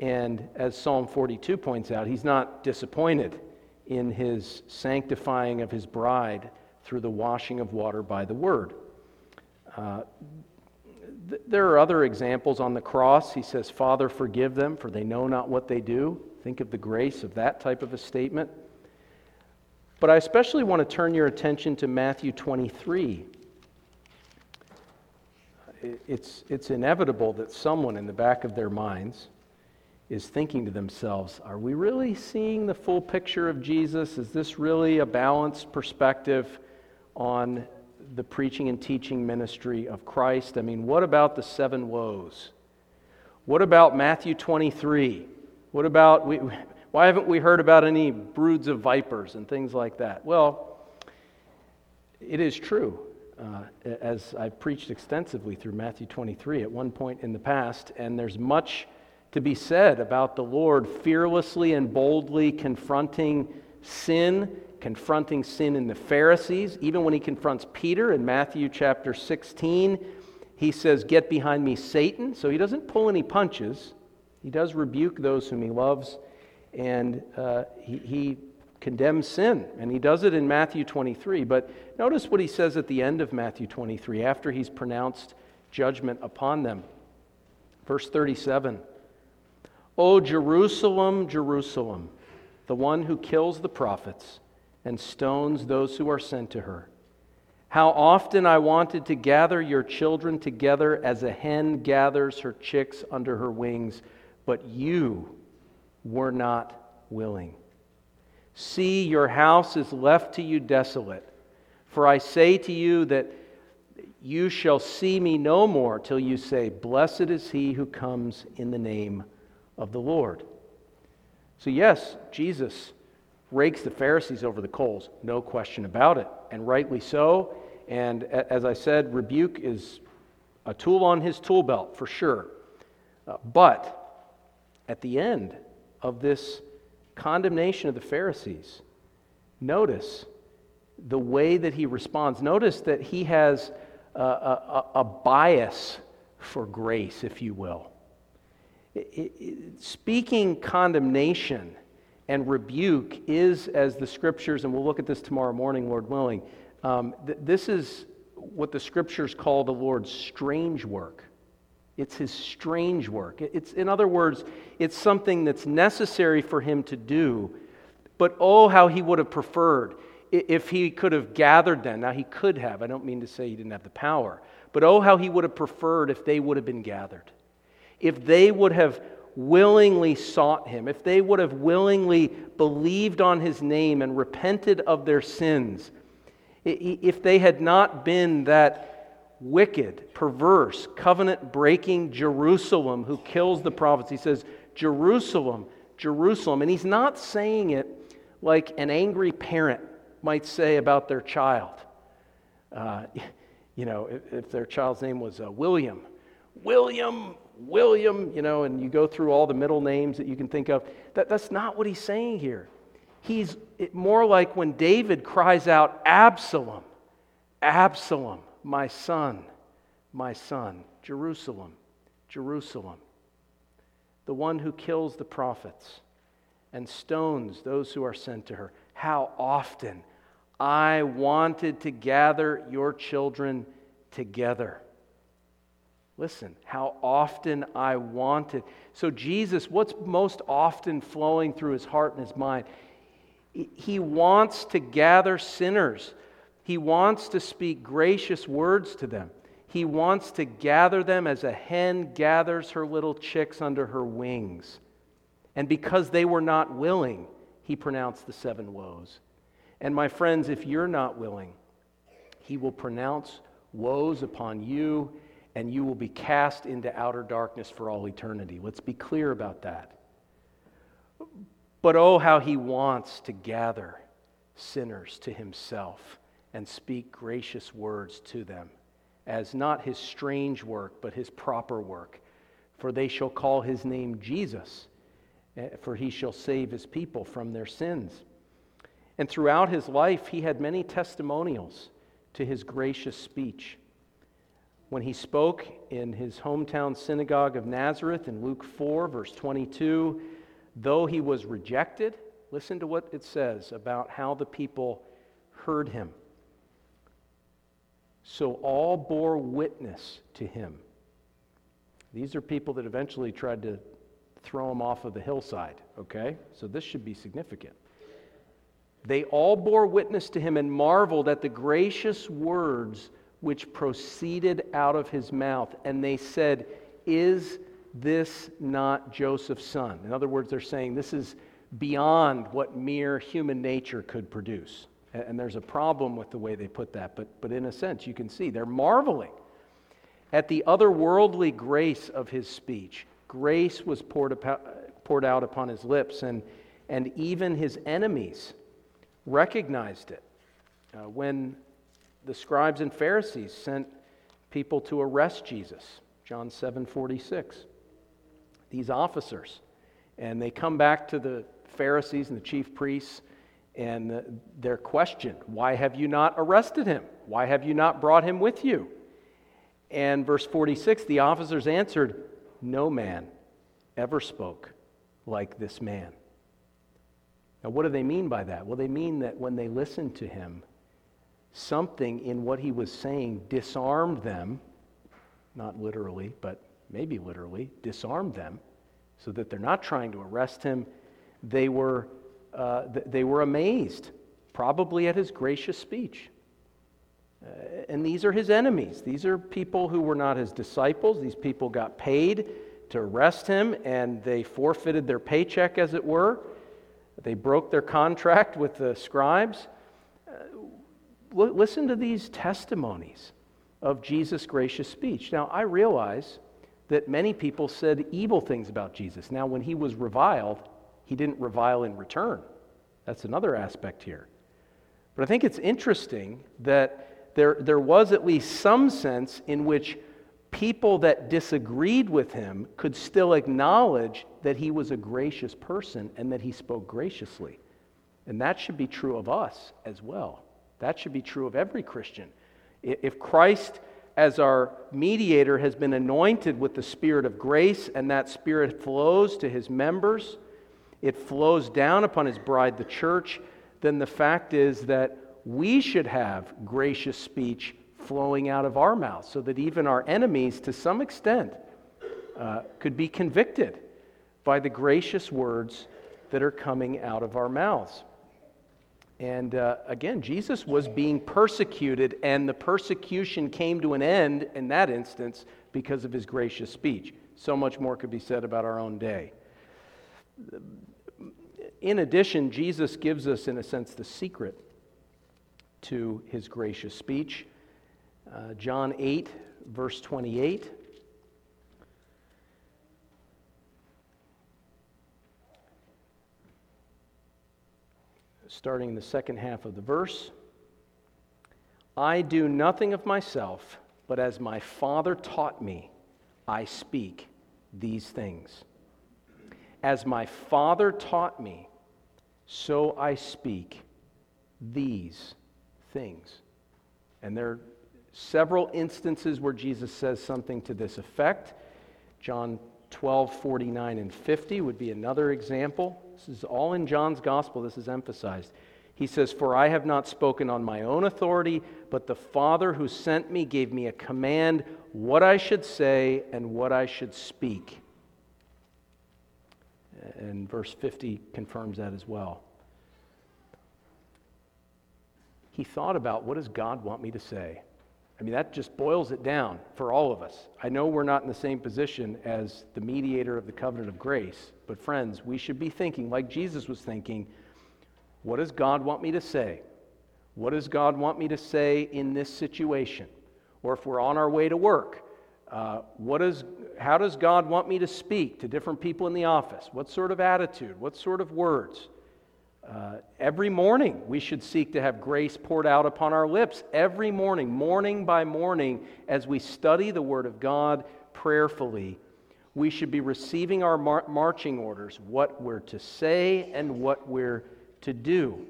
And as Psalm forty-two points out, he's not disappointed in his sanctifying of his bride through the washing of water by the word. Uh, th- there are other examples on the cross. He says, Father, forgive them, for they know not what they do. Think of the grace of that type of a statement. But I especially want to turn your attention to Matthew twenty-three. It's, it's inevitable that someone in the back of their minds is thinking to themselves, are we really seeing the full picture of Jesus? Is this really a balanced perspective on the preaching and teaching ministry of Christ? I mean, what about the seven woes? What about Matthew twenty-three? What about, we, why haven't we heard about any broods of vipers and things like that? Well, it is true. Uh, as I've preached extensively through Matthew twenty-three at one point in the past, and there's much to be said about the Lord fearlessly and boldly confronting sin, confronting sin in the Pharisees. Even when he confronts Peter in Matthew chapter sixteen, he says, get behind me, Satan. So he doesn't pull any punches. He does rebuke those whom he loves, and uh, he... he condemns sin, and he does it in Matthew twenty-three. But notice what he says at the end of Matthew twenty-three, after he's pronounced judgment upon them. Verse thirty-seven, O Jerusalem, Jerusalem, the one who kills the prophets and stones those who are sent to her. How often I wanted to gather your children together as a hen gathers her chicks under her wings, but you were not willing. See, your house is left to you desolate. For I say to you that you shall see me no more till you say, Blessed is he who comes in the name of the Lord. So yes, Jesus rakes the Pharisees over the coals, no question about it, and rightly so. And as I said, rebuke is a tool on his tool belt for sure. Uh, but at the end of this condemnation of the Pharisees, notice the way that he responds. Notice that he has a, a, a bias for grace, if you will. It, it, speaking condemnation and rebuke is, as the Scriptures, and we'll look at this tomorrow morning, Lord willing, um, th- this is what the Scriptures call the Lord's strange work. It's his strange work. It's, in other words, it's something that's necessary for him to do, but oh, how he would have preferred if he could have gathered them. Now, he could have. I don't mean to say he didn't have the power, but oh, how he would have preferred if they would have been gathered. If they would have willingly sought him, if they would have willingly believed on his name and repented of their sins, if they had not been that wicked, perverse, covenant-breaking Jerusalem who kills the prophets. He says, Jerusalem, Jerusalem. And he's not saying it like an angry parent might say about their child. Uh, you know, if, if their child's name was uh, William. William, William, you know, and you go through all the middle names that you can think of. That, that's not what he's saying here. He's more like when David cries out, Absalom, Absalom. My son, my son, Jerusalem, Jerusalem, the one who kills the prophets and stones those who are sent to her. How often I wanted to gather your children together. Listen, how often I wanted. So Jesus, what's most often flowing through his heart and his mind? He wants to gather sinners. He wants to speak gracious words to them. He wants to gather them as a hen gathers her little chicks under her wings. And because they were not willing, he pronounced the seven woes. And my friends, if you're not willing, he will pronounce woes upon you, and you will be cast into outer darkness for all eternity. Let's be clear about that. But oh, how he wants to gather sinners to himself and speak gracious words to them, as not his strange work, but his proper work. For they shall call his name Jesus, for he shall save his people from their sins. And throughout his life, he had many testimonials to his gracious speech. When he spoke in his hometown synagogue of Nazareth in Luke four, verse twenty-two, though he was rejected, listen to what it says about how the people heard him. So all bore witness to him. These are people that eventually tried to throw him off of the hillside, okay? So this should be significant. They all bore witness to him and marveled at the gracious words which proceeded out of his mouth. And they said, Is this not Joseph's son? In other words, they're saying this is beyond what mere human nature could produce. And there's a problem with the way they put that, but but in a sense, you can see they're marveling at the otherworldly grace of his speech. Grace was poured, up, poured out upon his lips, and and even his enemies recognized it. Uh, when the scribes and Pharisees sent people to arrest Jesus, John seven forty-six, these officers, and they come back to the Pharisees and the chief priests, and they're questioned, why have you not arrested him? Why have you not brought him with you? And verse forty-six, the officers answered, No man ever spoke like this man. Now, what do they mean by that? Well, they mean that when they listened to him, something in what he was saying disarmed them, not literally, but maybe literally, disarmed them, so that they're not trying to arrest him. They were Uh, they were amazed, probably at his gracious speech. Uh, and these are his enemies. These are people who were not his disciples. These people got paid to arrest him, and they forfeited their paycheck, as it were. They broke their contract with the scribes. Uh, l- listen to these testimonies of Jesus' gracious speech. Now, I realize that many people said evil things about Jesus. Now, when he was reviled, he didn't revile in return. That's another aspect here. But I think it's interesting that there, there was at least some sense in which people that disagreed with him could still acknowledge that he was a gracious person and that he spoke graciously. And that should be true of us as well. That should be true of every Christian. If Christ as our mediator has been anointed with the Spirit of grace, and that Spirit flows to his members, it flows down upon his bride, the church, then the fact is that we should have gracious speech flowing out of our mouths so that even our enemies, to some extent, uh, could be convicted by the gracious words that are coming out of our mouths. And uh, again, Jesus was being persecuted, and the persecution came to an end in that instance because of his gracious speech. So much more could be said about our own day. In addition, Jesus gives us, in a sense, the secret to his gracious speech. Uh, John eight, verse twenty-eight. Starting the second half of the verse. I do nothing of myself, but as my Father taught me, I speak these things. As my Father taught me, so I speak these things. And there are several instances where Jesus says something to this effect. John twelve, forty-nine, and fifty would be another example. This is all in John's gospel. This is emphasized. He says, "For I have not spoken on my own authority, but the Father who sent me gave me a command what I should say and what I should speak." And verse fifty confirms that as well. He thought about, what does God want me to say? I mean, that just boils it down for all of us. I know we're not in the same position as the mediator of the covenant of grace, but friends, we should be thinking, like Jesus was thinking, what does God want me to say? What does God want me to say in this situation? Or if we're on our way to work, Uh, what is, how does God want me to speak to different people in the office? What sort of attitude? What sort of words? Uh, every morning we should seek to have grace poured out upon our lips. Every morning, morning by morning, as we study the Word of God prayerfully, we should be receiving our mar- marching orders, what we're to say and what we're to do.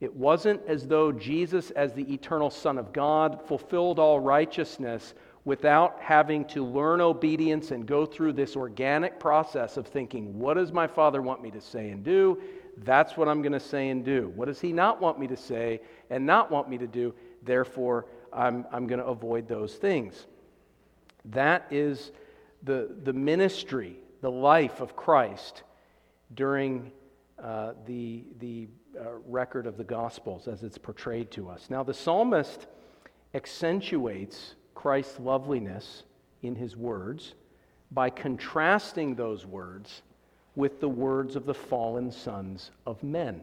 It wasn't as though Jesus, as the eternal Son of God, fulfilled all righteousness without having to learn obedience and go through this organic process of thinking, what does my Father want me to say and do? That's what I'm going to say and do. What does he not want me to say and not want me to do? Therefore, I'm, I'm going to avoid those things. That is the, the ministry, the life of Christ during uh, the, the uh, record of the Gospels as it's portrayed to us. Now, the psalmist accentuates Christ's loveliness in his words by contrasting those words with the words of the fallen sons of men.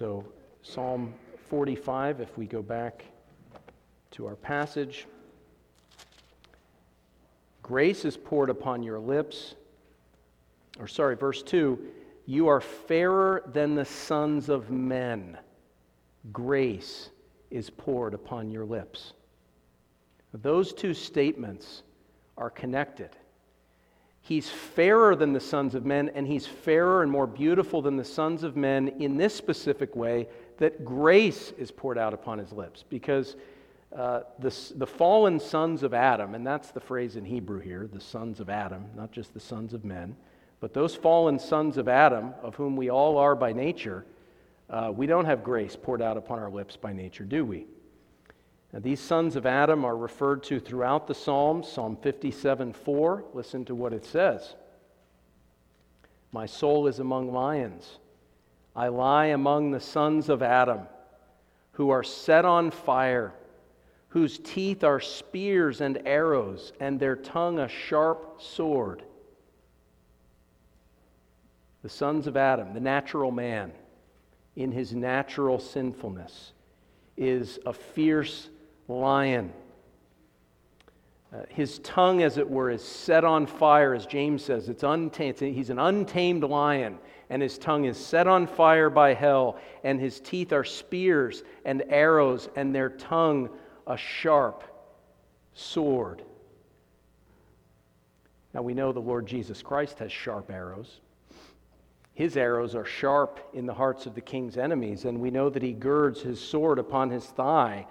So Psalm forty-five, if we go back to our passage, grace is poured upon your lips, or sorry, verse two, you are fairer than the sons of men. Grace is poured upon your lips. Those two statements are connected. He's fairer than the sons of men, and he's fairer and more beautiful than the sons of men in this specific way, that grace is poured out upon his lips. Because uh, the, the fallen sons of Adam, and that's the phrase in Hebrew here, the sons of Adam, not just the sons of men, but those fallen sons of Adam, of whom we all are by nature, uh, we don't have grace poured out upon our lips by nature, do we? Now, these sons of Adam are referred to throughout the Psalms. Psalm fifty-seven, four, listen to what it says. My soul is among lions. I lie among the sons of Adam, who are set on fire, whose teeth are spears and arrows, and their tongue a sharp sword. The sons of Adam, the natural man, in his natural sinfulness, is a fierce lion. Uh, his tongue, as it were, is set on fire, as James says. It's untamed. He's an untamed lion, and his tongue is set on fire by hell, and his teeth are spears and arrows, and their tongue a sharp sword. Now we know the Lord Jesus Christ has sharp arrows. His arrows are sharp in the hearts of the king's enemies, and we know that he girds his sword upon his thigh.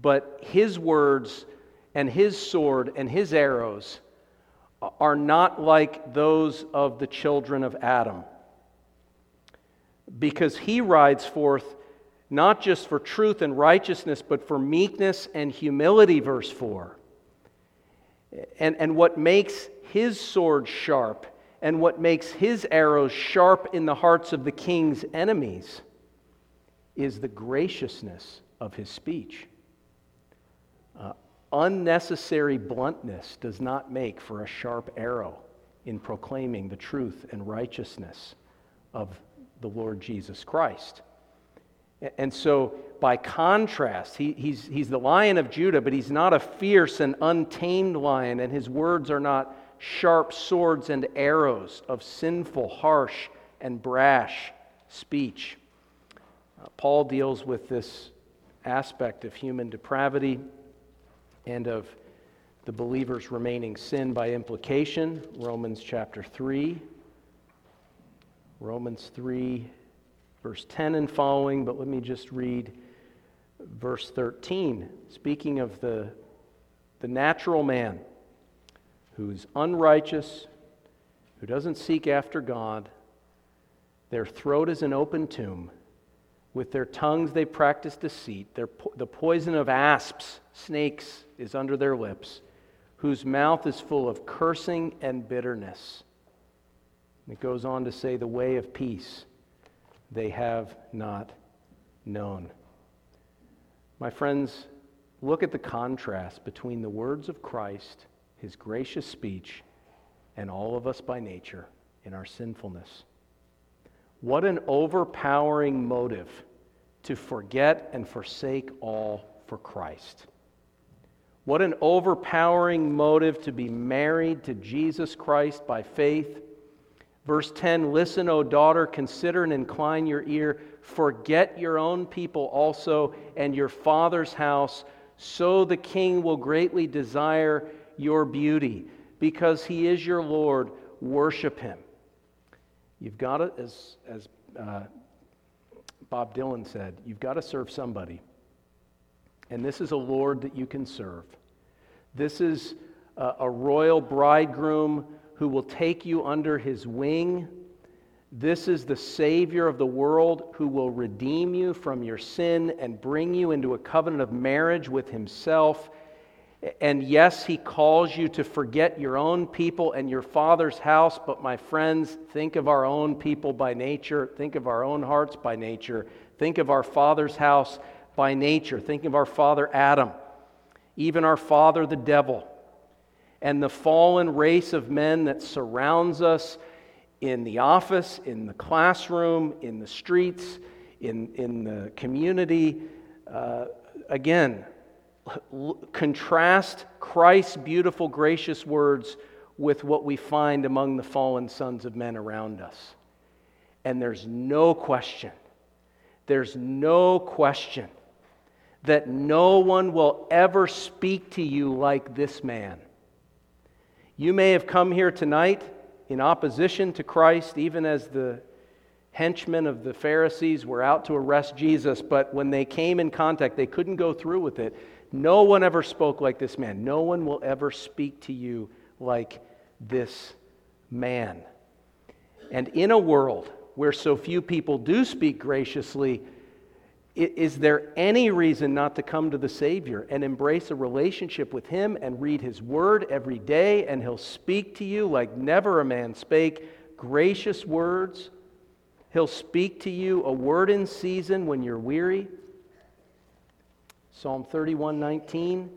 But his words and his sword and his arrows are not like those of the children of Adam, because he rides forth not just for truth and righteousness, but for meekness and humility, verse four. And, and what makes his sword sharp and what makes his arrows sharp in the hearts of the king's enemies is the graciousness of his speech. Uh, Unnecessary bluntness does not make for a sharp arrow in proclaiming the truth and righteousness of the Lord Jesus Christ. And so, by contrast, he, he's, he's the Lion of Judah, but he's not a fierce and untamed lion, and his words are not sharp swords and arrows of sinful, harsh, and brash speech. Uh, Paul deals with this aspect of human depravity and of the believer's remaining sin by implication. Romans chapter three. Romans three, verse ten and following, but let me just read verse thirteen. Speaking of the, the natural man who's unrighteous, who doesn't seek after God, their throat is an open tomb. With their tongues they practice deceit. Their po- the poison of asps, snakes, is under their lips, whose mouth is full of cursing and bitterness. And it goes on to say, the way of peace they have not known. My friends, look at the contrast between the words of Christ, his gracious speech, and all of us by nature in our sinfulness. What an overpowering motive to forget and forsake all for Christ. What an overpowering motive to be married to Jesus Christ by faith. Verse ten, listen, O daughter, consider and incline your ear. Forget your own people also and your father's house, so the king will greatly desire your beauty. Because he is your Lord, worship him. You've got to, as, as uh, Bob Dylan said, you've got to serve somebody. And this is a Lord that you can serve. This is a, a royal bridegroom who will take you under his wing. This is the Savior of the world who will redeem you from your sin and bring you into a covenant of marriage with himself. And yes, he calls you to forget your own people and your father's house, but my friends, think of our own people by nature, think of our own hearts by nature, think of our father's house by nature, think of our father Adam, even our father the devil, and the fallen race of men that surrounds us in the office, in the classroom, in the streets, in, in the community. Uh, again, contrast Christ's beautiful, gracious words with what we find among the fallen sons of men around us. And there's no question, there's no question that no one will ever speak to you like this man. You may have come here tonight in opposition to Christ, even as the henchmen of the Pharisees were out to arrest Jesus, but when they came in contact, they couldn't go through with it. No one ever spoke like this man. No one will ever speak to you like this man. And in a world where so few people do speak graciously, is there any reason not to come to the Savior and embrace a relationship with him and read his word every day, and he'll speak to you like never a man spake, gracious words, He'll speak to you a word in season when you're weary. Psalm thirty-one nineteen.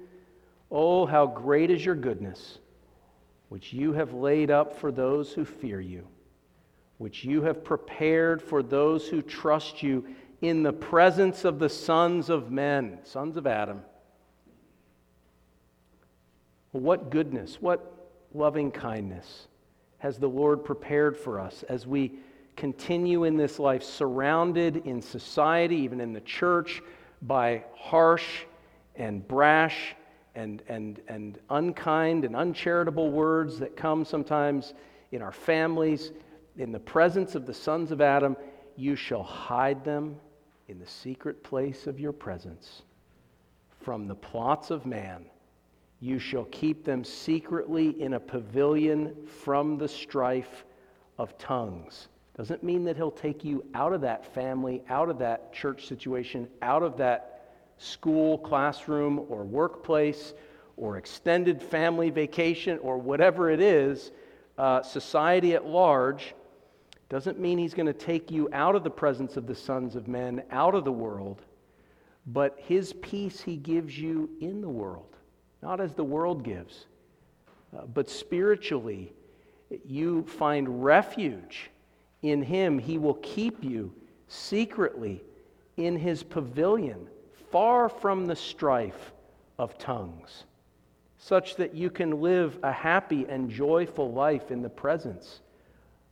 Oh, how great is your goodness, which you have laid up for those who fear you, which you have prepared for those who trust you in the presence of the sons of men, sons of Adam. Well, what goodness, what loving kindness has the Lord prepared for us as we continue in this life, surrounded in society, even in the church, by harsh and brash and and and unkind and uncharitable words that come sometimes in our families. In the presence of the sons of Adam, you shall hide them in the secret place of your presence. From the plots of man, you shall keep them secretly in a pavilion from the strife of tongues. Doesn't mean that he'll take you out of that family, out of that church situation, out of that school, classroom, or workplace, or extended family vacation, or whatever it is, uh, society at large. Doesn't mean he's going to take you out of the presence of the sons of men, out of the world, but his peace he gives you in the world, not as the world gives. Uh, but spiritually, you find refuge in him. He will keep you secretly in his pavilion, far from the strife of tongues, such that you can live a happy and joyful life in the presence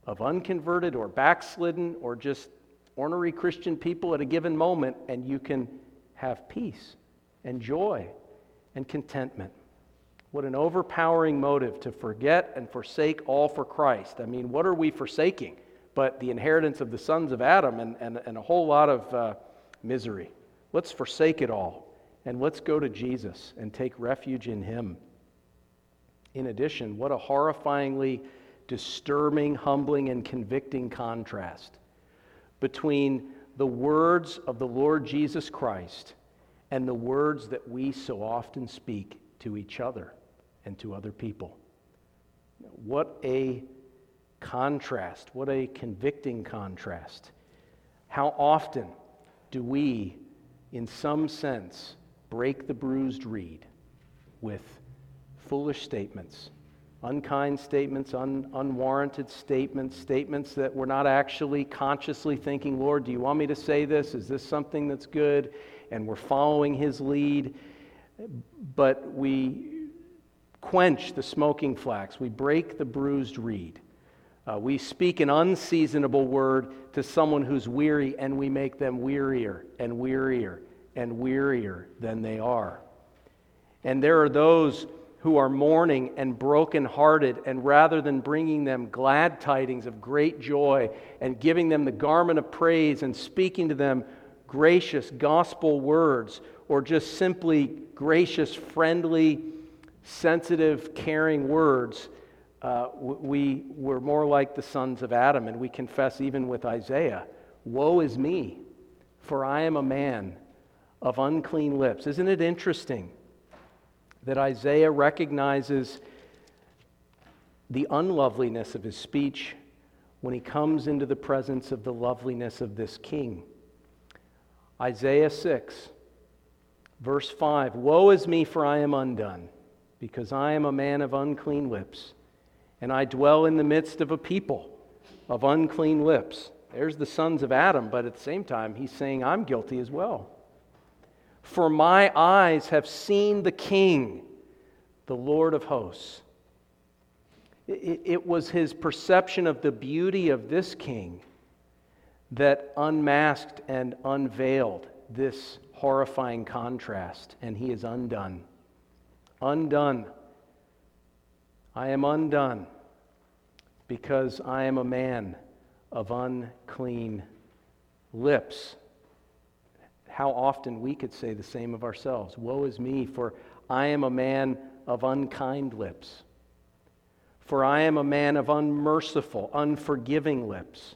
of unconverted or backslidden or just ornery Christian people at a given moment, and you can have peace and joy and contentment. What an overpowering motive to forget and forsake all for Christ. I mean, what are we forsaking but the inheritance of the sons of Adam and, and, and a whole lot of uh, misery? Let's forsake it all, and let's go to Jesus and take refuge in him. In addition, what a horrifyingly disturbing, humbling, and convicting contrast between the words of the Lord Jesus Christ and the words that we so often speak to each other and to other people. What a contrast, what a convicting contrast. How often do we, in some sense, break the bruised reed with foolish statements, unkind statements, un- unwarranted statements, statements that we're not actually consciously thinking, Lord, do you want me to say this? Is this something that's good? And we're following his lead, but we quench the smoking flax. We break the bruised reed. Uh, we speak an unseasonable word to someone who's weary, and we make them wearier and wearier and wearier than they are. And there are those who are mourning and brokenhearted, and rather than bringing them glad tidings of great joy and giving them the garment of praise and speaking to them gracious gospel words, or just simply gracious, friendly, sensitive, caring words, uh, we were more like the sons of Adam, and we confess even with Isaiah, woe is me, for I am a man of unclean lips. Isn't it interesting that Isaiah recognizes the unloveliness of his speech when he comes into the presence of the loveliness of this king? Isaiah six, verse five, woe is me, for I am undone, because I am a man of unclean lips, and I dwell in the midst of a people of unclean lips. There's the sons of Adam, but at the same time, he's saying, I'm guilty as well. For my eyes have seen the King, the Lord of hosts. It, it was his perception of the beauty of this King that unmasked and unveiled this horrifying contrast, and he is undone. Undone. I am undone because I am a man of unclean lips. How often we could say the same of ourselves. Woe is me, for I am a man of unkind lips. For I am a man of unmerciful, unforgiving lips.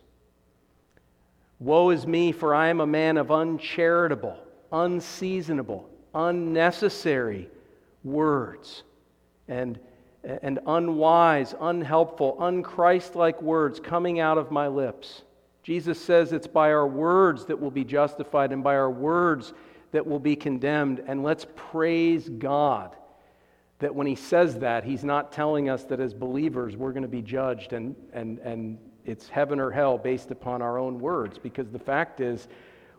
Woe is me, for I am a man of uncharitable, unseasonable, unnecessary words, and, and unwise, unhelpful, unchristlike words coming out of my lips. Jesus says it's by our words that we'll be justified and by our words that we'll be condemned. And let's praise God that when he says that, he's not telling us that as believers we're going to be judged and and and it's heaven or hell based upon our own words, because the fact is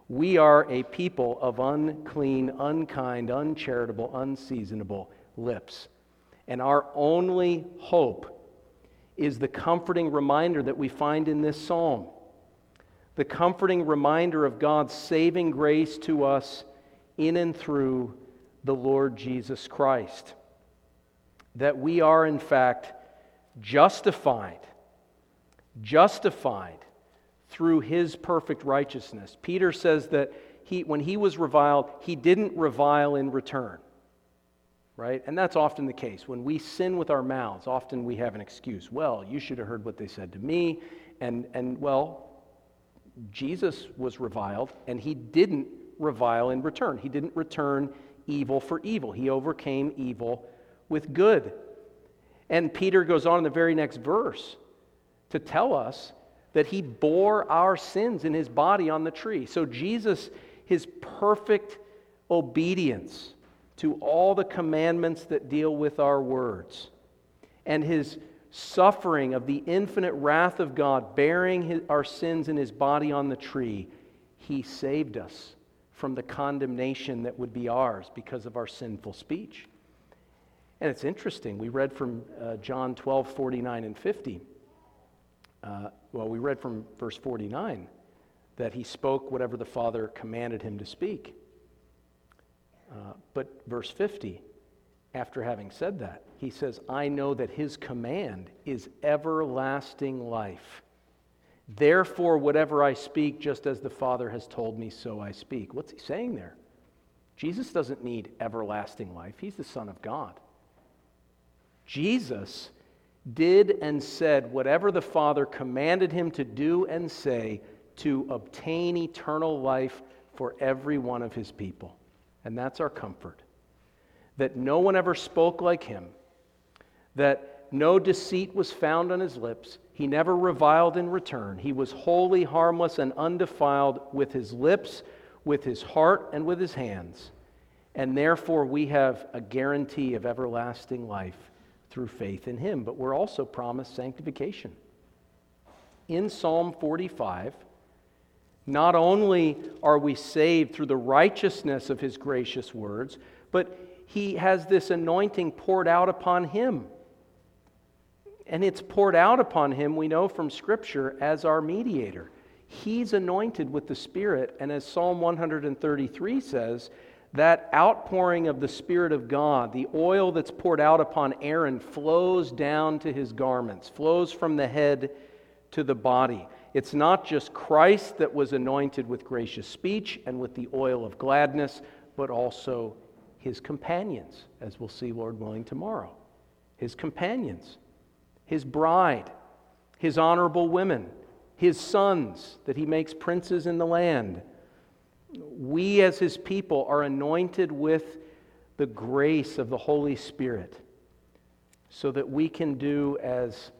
we are a people of unclean, unkind, uncharitable, unseasonable lips. And our only hope is the comforting reminder that we find in this psalm. The comforting reminder of God's saving grace to us in and through the Lord Jesus Christ. That we are, in fact, justified, justified through his perfect righteousness. Peter says that he, when he was reviled, he didn't revile in return. Right? And that's often the case. When we sin with our mouths, often we have an excuse. Well, you should have heard what they said to me. And, and well, Jesus was reviled, and he didn't revile in return. He didn't return evil for evil. He overcame evil with good. And Peter goes on in the very next verse to tell us that he bore our sins in his body on the tree. So Jesus, his perfect obedience to all the commandments that deal with our words, and his suffering of the infinite wrath of God, bearing his, our sins in his body on the tree, he saved us from the condemnation that would be ours because of our sinful speech. And it's interesting, we read from uh, John twelve, forty-nine and fifty. Uh, well, we read from verse forty-nine that he spoke whatever the Father commanded him to speak. Uh, but verse fifty, after having said that, he says, I know that his command is everlasting life. Therefore, whatever I speak, just as the Father has told me, so I speak. What's he saying there? Jesus doesn't need everlasting life. He's the Son of God. Jesus did and said whatever the Father commanded him to do and say to obtain eternal life for every one of his people. And that's our comfort. That no one ever spoke like him, that no deceit was found on his lips, he never reviled in return, he was wholly harmless and undefiled with his lips, with his heart, and with his hands, and therefore we have a guarantee of everlasting life through faith in him. But we're also promised sanctification. In Psalm forty-five, not only are we saved through the righteousness of his gracious words, but he has this anointing poured out upon him. And it's poured out upon him, we know from Scripture, as our mediator. He's anointed with the Spirit, and as Psalm one thirty-three says, that outpouring of the Spirit of God, the oil that's poured out upon Aaron, flows down to his garments, flows from the head to the body. It's not just Christ that was anointed with gracious speech and with the oil of gladness, but also his companions, as we'll see, Lord willing, tomorrow. His companions, his bride, his honorable women, his sons that he makes princes in the land. We as his people are anointed with the grace of the Holy Spirit so that we can do as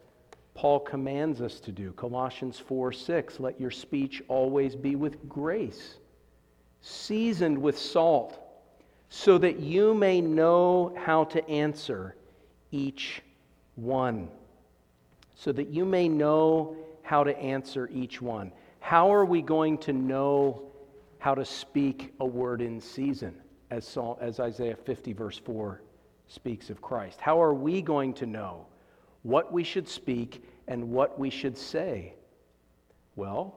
Paul commands us to do. Colossians four six, let your speech always be with grace, seasoned with salt, so that you may know how to answer each one. So that you may know how to answer each one. How are we going to know how to speak a word in season, as as Isaiah fifty verse four speaks of Christ? How are we going to know what we should speak and what we should say? Well,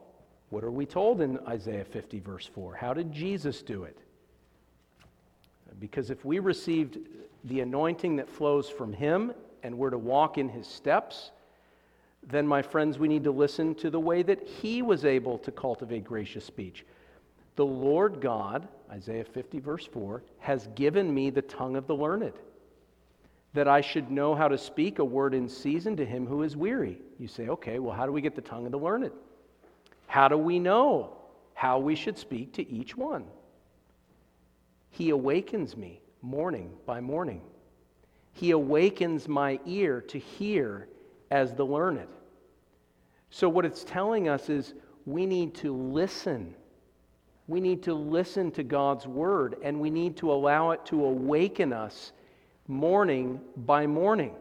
what are we told in Isaiah fifty verse four? How did Jesus do it? Because if we received the anointing that flows from him and were to walk in his steps, then, my friends, we need to listen to the way that he was able to cultivate gracious speech. The Lord God, Isaiah fifty verse four, has given me the tongue of the learned, that I should know how to speak a word in season to him who is weary. You say, okay, well, how do we get the tongue of the learned? How do we know how we should speak to each one? He awakens me morning by morning. He awakens my ear to hear as the learned. So what it's telling us is we need to listen. We need to listen to God's word, and we need to allow it to awaken us morning by morning.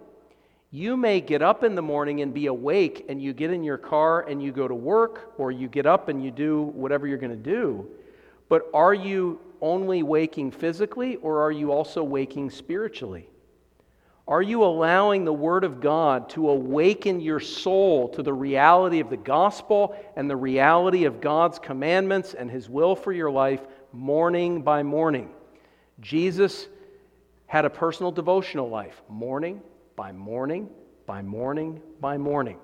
You may get up in the morning and be awake, and you get in your car and you go to work, or you get up and you do whatever you're going to do. But are you only waking physically, or are you also waking spiritually? Are you allowing the Word of God to awaken your soul to the reality of the gospel and the reality of God's commandments and His will for your life morning by morning? Jesus had a personal devotional life, morning by morning, by morning, by morning.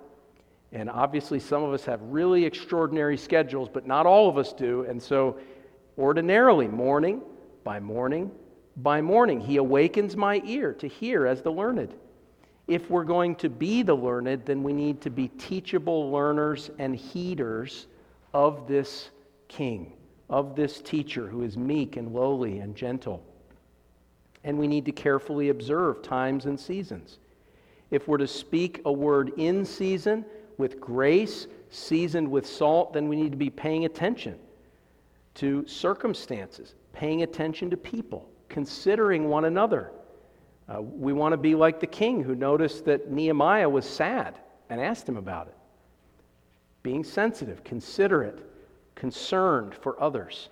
And obviously some of us have really extraordinary schedules, but not all of us do. And so ordinarily, morning by morning by morning, He awakens my ear to hear as the learned. If we're going to be the learned, then we need to be teachable learners and heeders of this King, of this teacher who is meek and lowly and gentle. And we need to carefully observe times and seasons. If we're to speak a word in season with grace, seasoned with salt, then we need to be paying attention to circumstances, paying attention to people, considering one another. Uh, we want to be like the king who noticed that Nehemiah was sad and asked him about it. Being sensitive, considerate, concerned for others,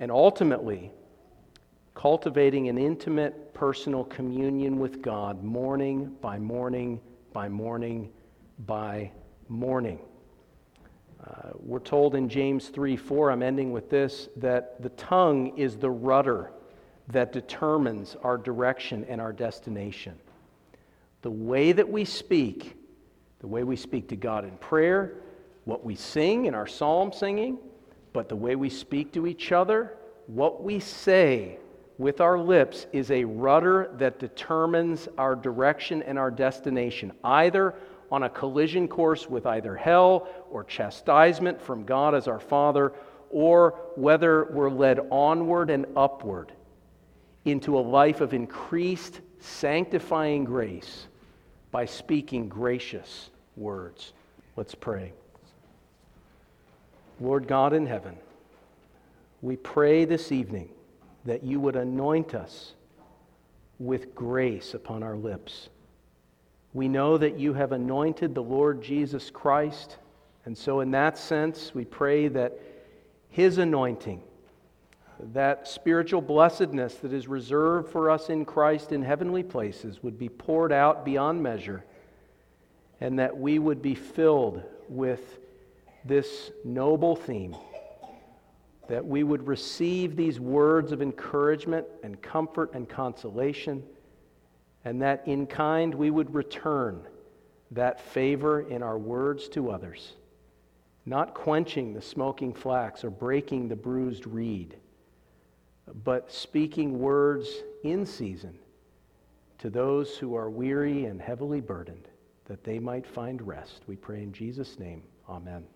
and ultimately cultivating an intimate, personal communion with God morning by morning by morning by morning. Uh, we're told in James three four, I'm ending with this, that the tongue is the rudder that determines our direction and our destination. The way that we speak, the way we speak to God in prayer, what we sing in our psalm singing, but the way we speak to each other, what we say with our lips is a rudder that determines our direction and our destination, either on a collision course with either hell or chastisement from God as our Father, or whether we're led onward and upward into a life of increased sanctifying grace by speaking gracious words. Let's pray. Lord God in heaven, we pray this evening that you would anoint us with grace upon our lips. We know that you have anointed the Lord Jesus Christ, and so in that sense, we pray that His anointing, that spiritual blessedness that is reserved for us in Christ in heavenly places, would be poured out beyond measure, and that we would be filled with this noble theme, that we would receive these words of encouragement and comfort and consolation, and that in kind we would return that favor in our words to others, not quenching the smoking flax or breaking the bruised reed, but speaking words in season to those who are weary and heavily burdened, that they might find rest. We pray in Jesus' name. Amen.